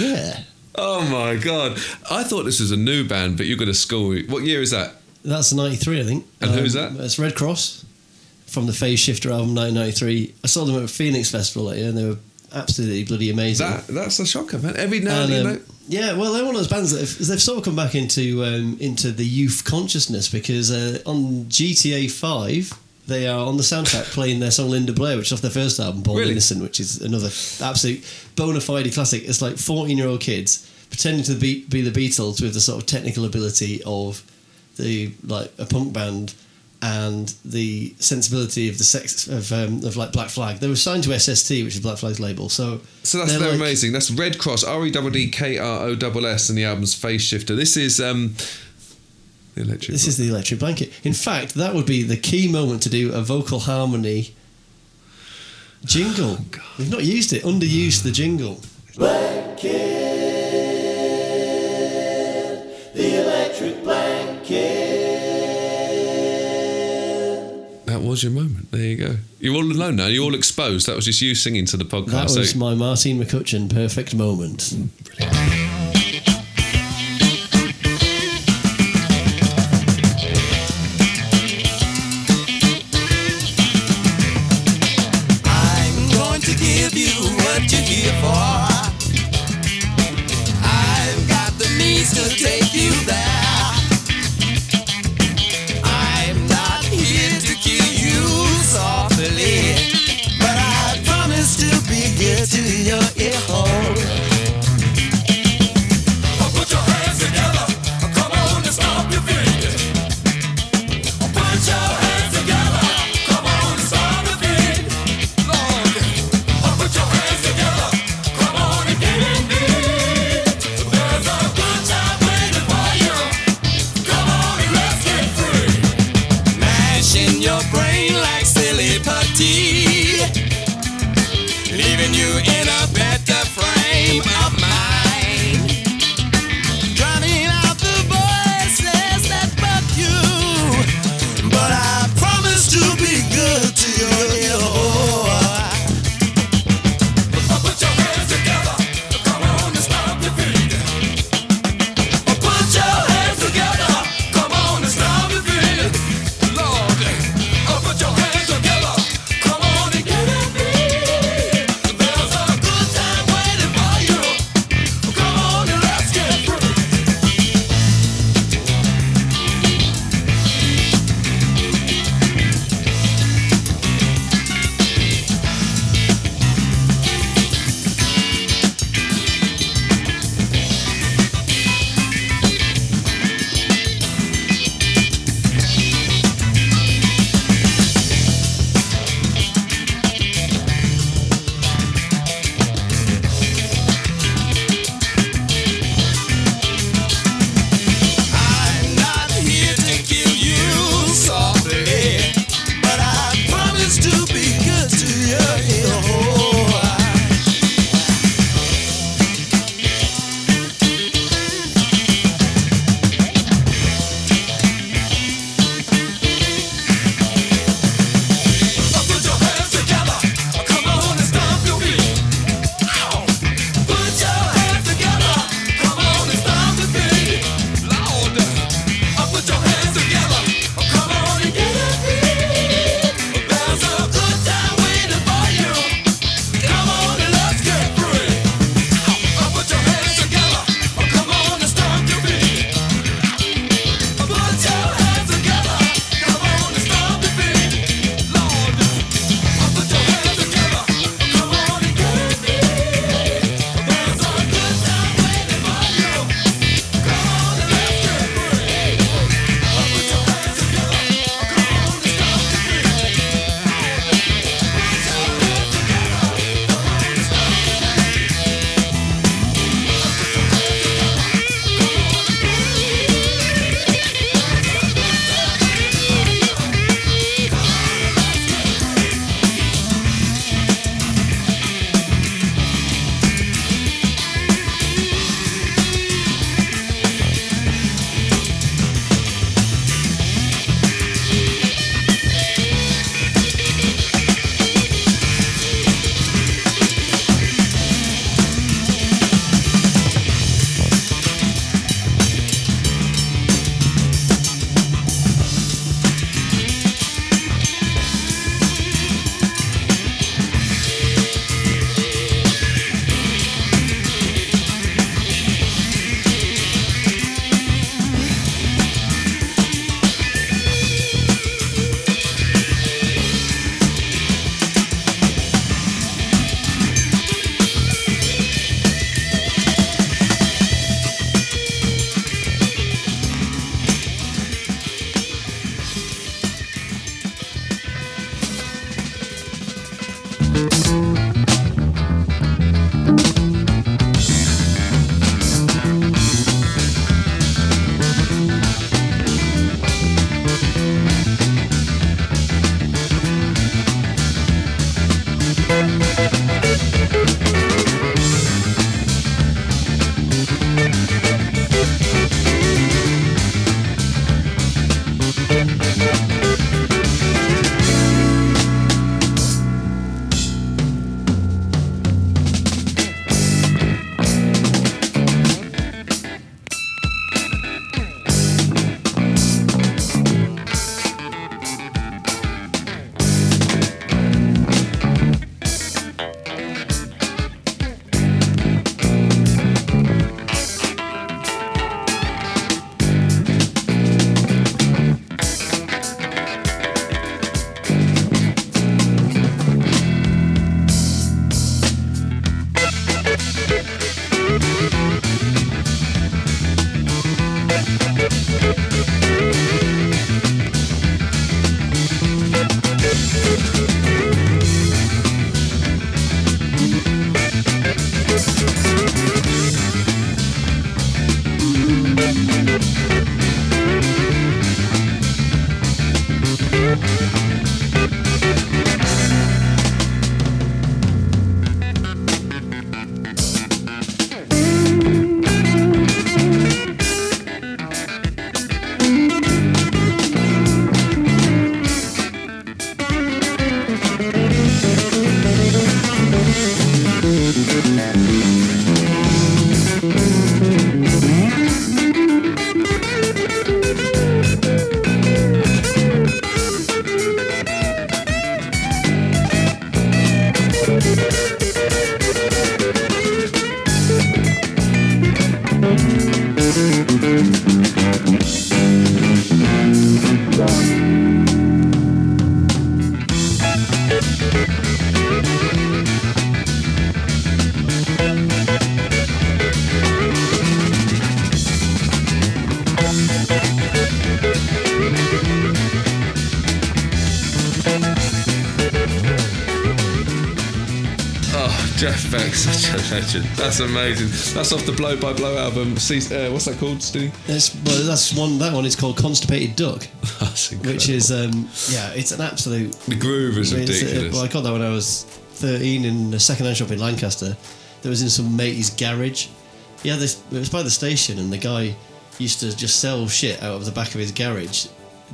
Yeah. Oh, my God. I thought this was a new band, but you got to school. What year is that? That's 93, I think. And who's that? It's Red Cross from the Phase Shifter album, 1993. I saw them at a Phoenix Festival later, and they were absolutely bloody amazing. That's a shocker, man. Every now and then, you know. Yeah, well, they're one of those bands that they've sort of come back into the youth consciousness, because on GTA 5... they are on the soundtrack playing their song Linda Blair, which is off their first album, Born Innocent, which is another absolute bona fide classic. It's like 14-year-old kids pretending to be the Beatles with the sort of technical ability of a punk band and the sensibility of the sex of like Black Flag. They were signed to SST, which is Black Flag's label. So they're like, amazing. That's Red Cross, REDDKROSS, and the album's Phase Shifter. This is. This is the Electric Blanket. In fact, that would be the key moment to do a vocal harmony jingle. Oh, we've not used it. Underused the jingle. Blanket, the Electric Blanket. That was your moment. There you go. You're all alone now. You're all exposed. That was just you singing to the podcast. That was my Martine McCutcheon perfect moment. Brilliant. Jeff Beck, such a legend. That's amazing. That's off the Blow by Blow album. What's that called, Steve? That one is called Constipated Duck. That's incredible. Which is, it's an absolute... The groove is ridiculous. I caught that when I was 13 in a second-hand shop in Lancaster. That was in some mate's garage. Yeah, it was by the station, and the guy used to just sell shit out of the back of his garage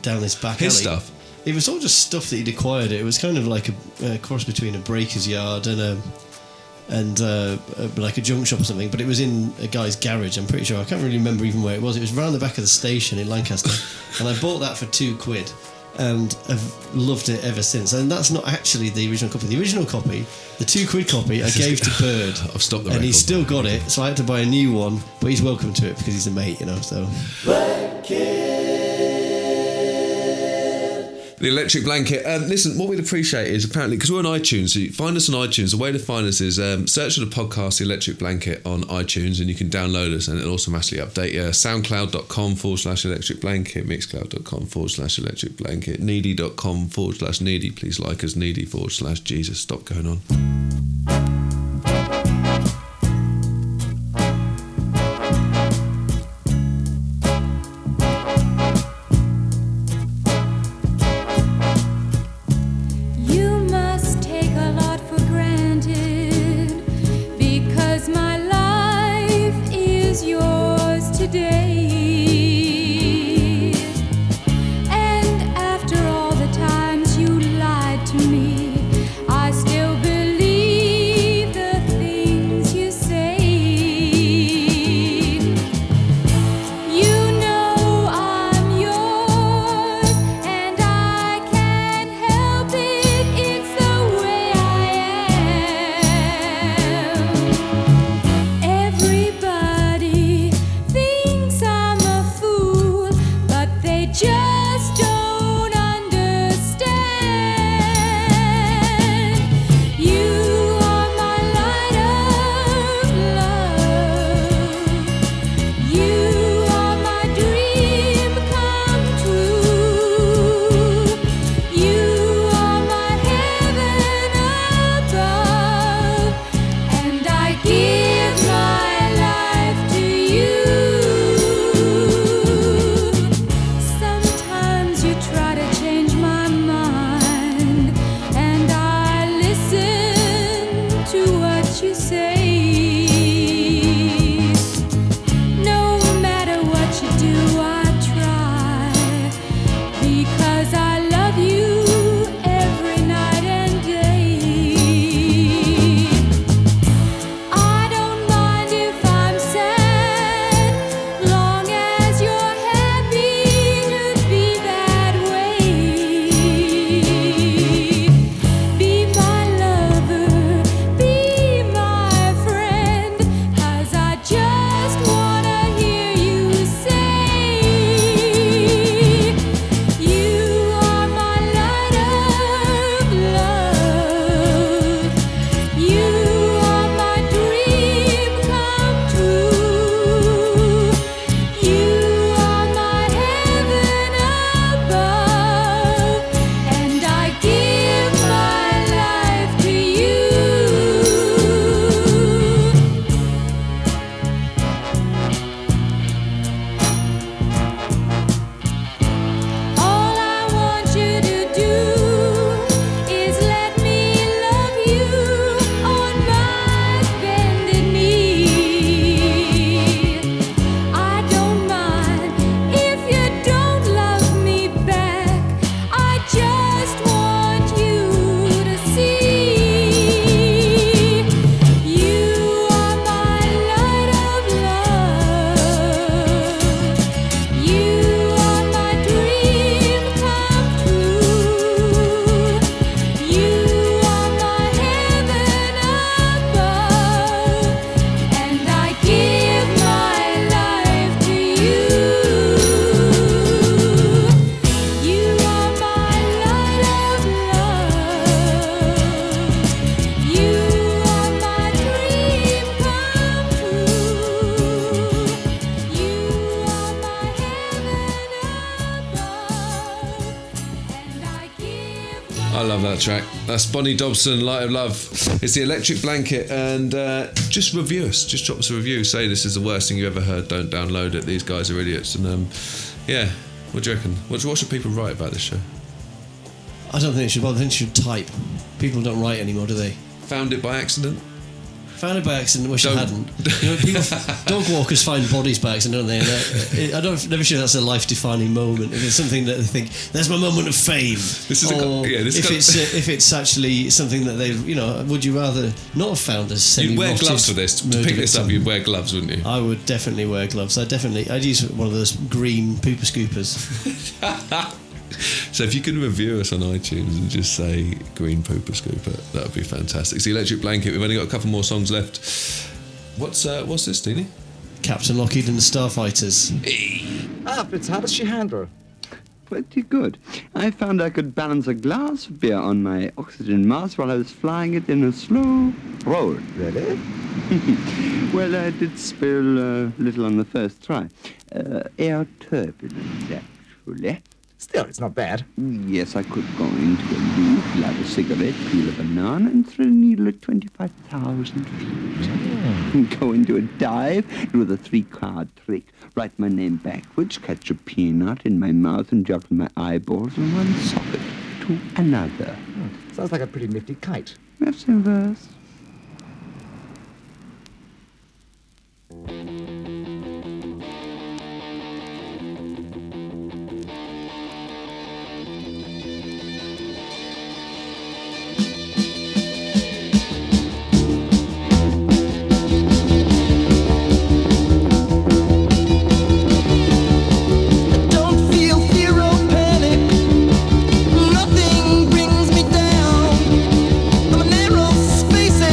down this back alley. His stuff? It was all just stuff that he'd acquired. It was kind of like a cross between a breaker's yard and like a junk shop or something, but it was in a guy's garage, I'm pretty sure. I can't really remember even where it was. It was round the back of the station in Lancaster, and I bought that for £2 and I've loved it ever since. And that's not actually the original copy. The original copy, the £2 copy, I gave to Bird. I've stopped the record. And he's still got it, so I had to buy a new one, but he's welcome to it because he's a mate, you know, so... The Electric Blanket. Listen, what we'd appreciate is, apparently, because we're on iTunes, so you find us on iTunes. The way to find us is search for the podcast The Electric Blanket on iTunes, and you can download us, and it'll automatically update you. SoundCloud.com/Electric Blanket, Mixcloud.com/Electric Blanket, Needy.com/Needy. Please like us, Needy.com/Jesus. Stop going on. I love that track. That's Bonnie Dobson, Light of Love. It's The Electric Blanket, and just review us. Just drop us a review. Say this is the worst thing you ever heard. Don't download it. These guys are idiots. And yeah, what do you reckon? What should people write about this show? I don't think they should bother. I think they should type. People don't write anymore, do they? Found it by accident? Found it by accident. Wish I hadn't. You know, people, dog walkers find bodies by accident, don't they? Never sure that's a life-defining moment. If it's something that they think, "There's my moment of fame," if it's actually something that they, you know, would you rather not have found us? You'd wear gloves for this. To pick this up, you'd wear gloves, wouldn't you? I would definitely wear gloves. I'd use one of those green pooper scoopers. So if you could review us on iTunes and just say Green Pooper Scooper, that would be fantastic. It's The Electric Blanket. We've only got a couple more songs left. What's this, Deanie? Captain Lockheed and the Starfighters. Fitzhaber Shehandler. Pretty good. I found I could balance a glass of beer on my oxygen mask while I was flying it in a slow roll. Really? Well, I did spill a little on the first try. Air turbulence, actually. Still, it's not bad. Yes, I could go into a loop, light a cigarette, peel a banana, and throw a needle at 25,000 feet. Yeah. Go into a dive, do the three-card trick, write my name backwards, catch a peanut in my mouth, and juggle my eyeballs from one socket to another. Oh, sounds like a pretty nifty kite. That's in verse. Space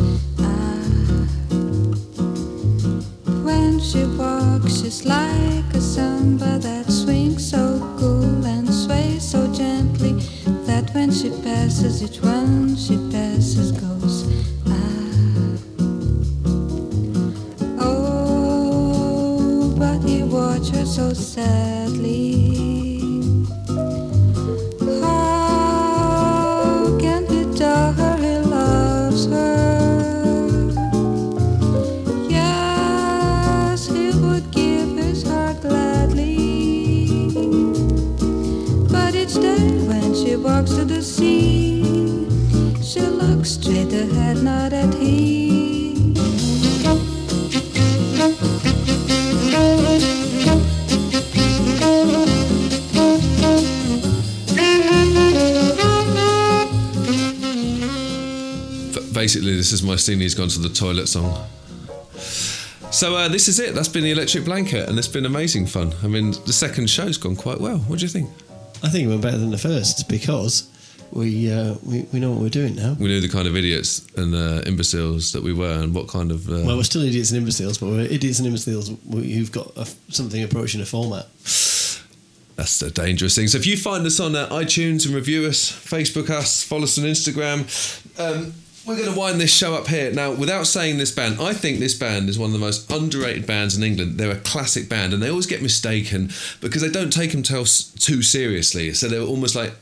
eyes. When she walks, she's like a samba that swings so cool and sways so gently that when she passes, each one she passes goes. Oh, but you watch her so sadly. Walks to the sea, she looks straight ahead, not at him. Basically, this is my senior's gone to the toilet song. So this is it. That's been The Electric Blanket, and it's been amazing fun. I mean, the second show's gone quite well. What do you think? I think we're better than the first because we know what we're doing now. We knew the kind of idiots and imbeciles that we were, and what kind of well, we're still idiots and imbeciles, but we're idiots and imbeciles who've got something approaching a format. That's the dangerous thing. So if you find us on iTunes and review us, Facebook us, follow us on Instagram. We're going to wind this show up here. Now, without saying this band, I think this band is one of the most underrated bands in England. They're a classic band, and they always get mistaken because they don't take themselves too seriously. So they're almost like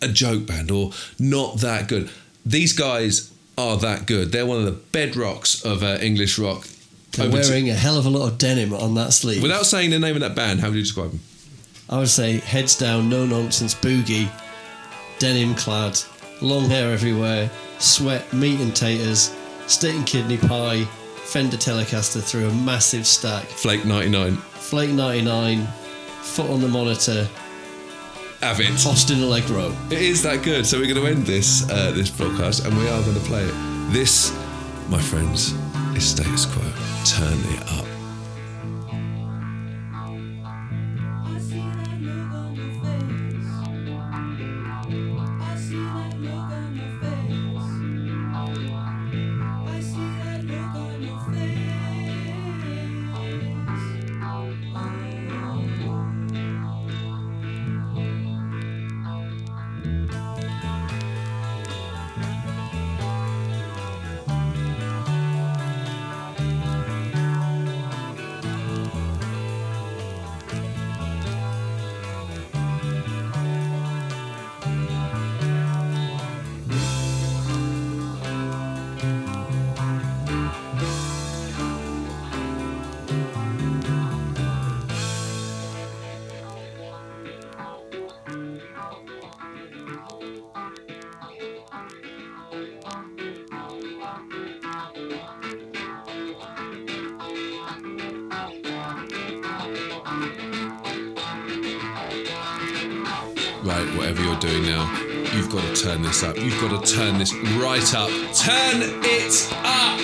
a joke band or not that good. These guys are that good. They're one of the bedrocks of English rock. They're wearing a hell of a lot of denim on that sleeve. Without saying the name of that band, how would you describe them? I would say heads down, no-nonsense, boogie, denim-clad, long hair everywhere, sweat, meat and taters, steak and kidney pie, Fender Telecaster through a massive stack. Flake 99, foot on the monitor. Have it. Tossed in a leg row. It is that good. So we're going to end this this broadcast, and we are going to play it. This, my friends, is Status Quo. Turn it up. Right, whatever you're doing now, you've got to turn this up. You've got to turn this right up. Turn it up!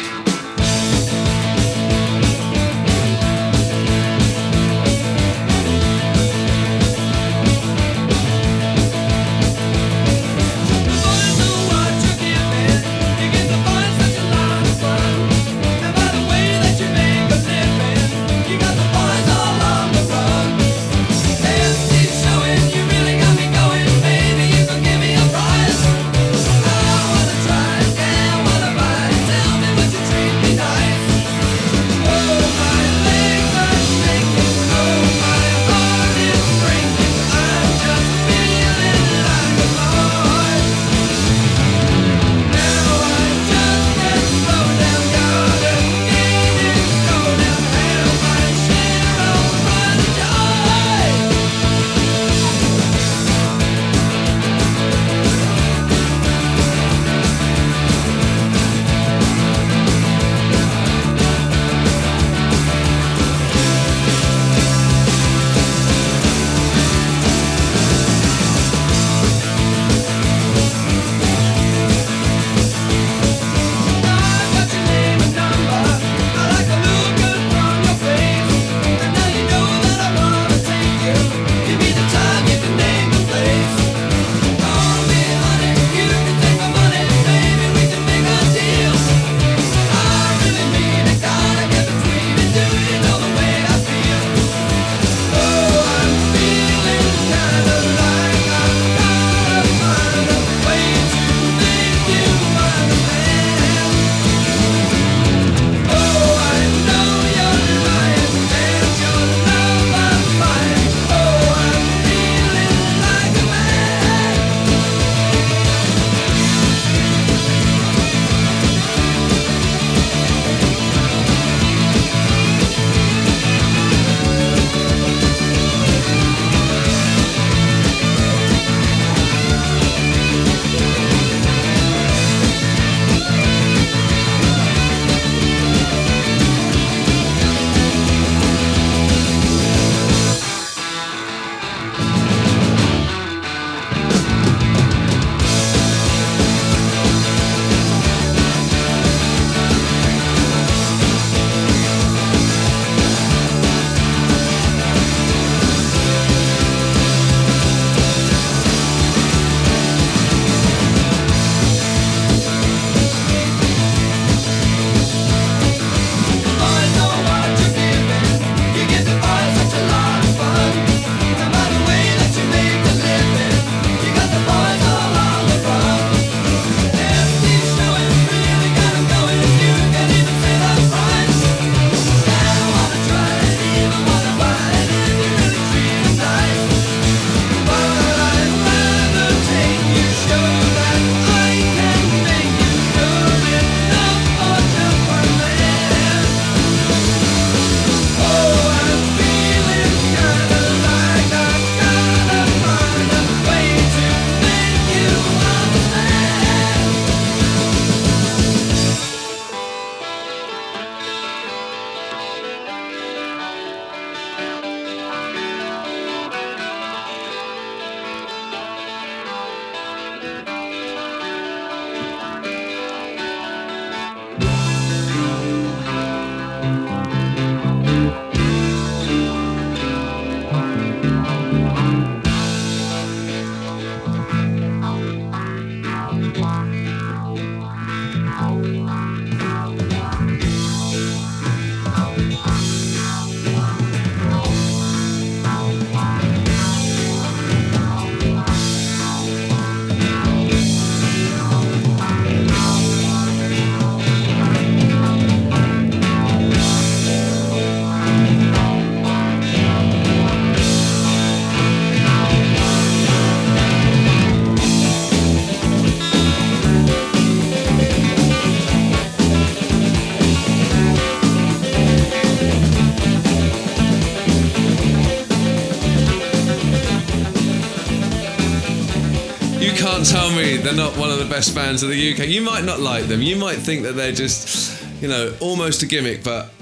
can't tell me they're not one of the best bands of the UK. You might not like them. You might think that they're just, you know, almost a gimmick, but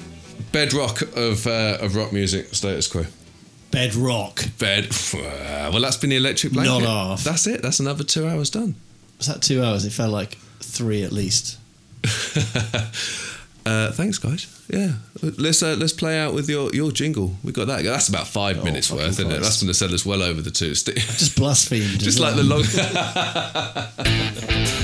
bedrock of rock music, Status Quo. Bedrock. Well, that's been The Electric Blanket. Not off. That's it. That's another 2 hours done. Was that 2 hours? It felt like three at least. Thanks, guys. Yeah, let's play out with your jingle. We got that. That's about 5 minutes worth, isn't it? That's going to sell us well over the two. I just blasphemed. Just like the long.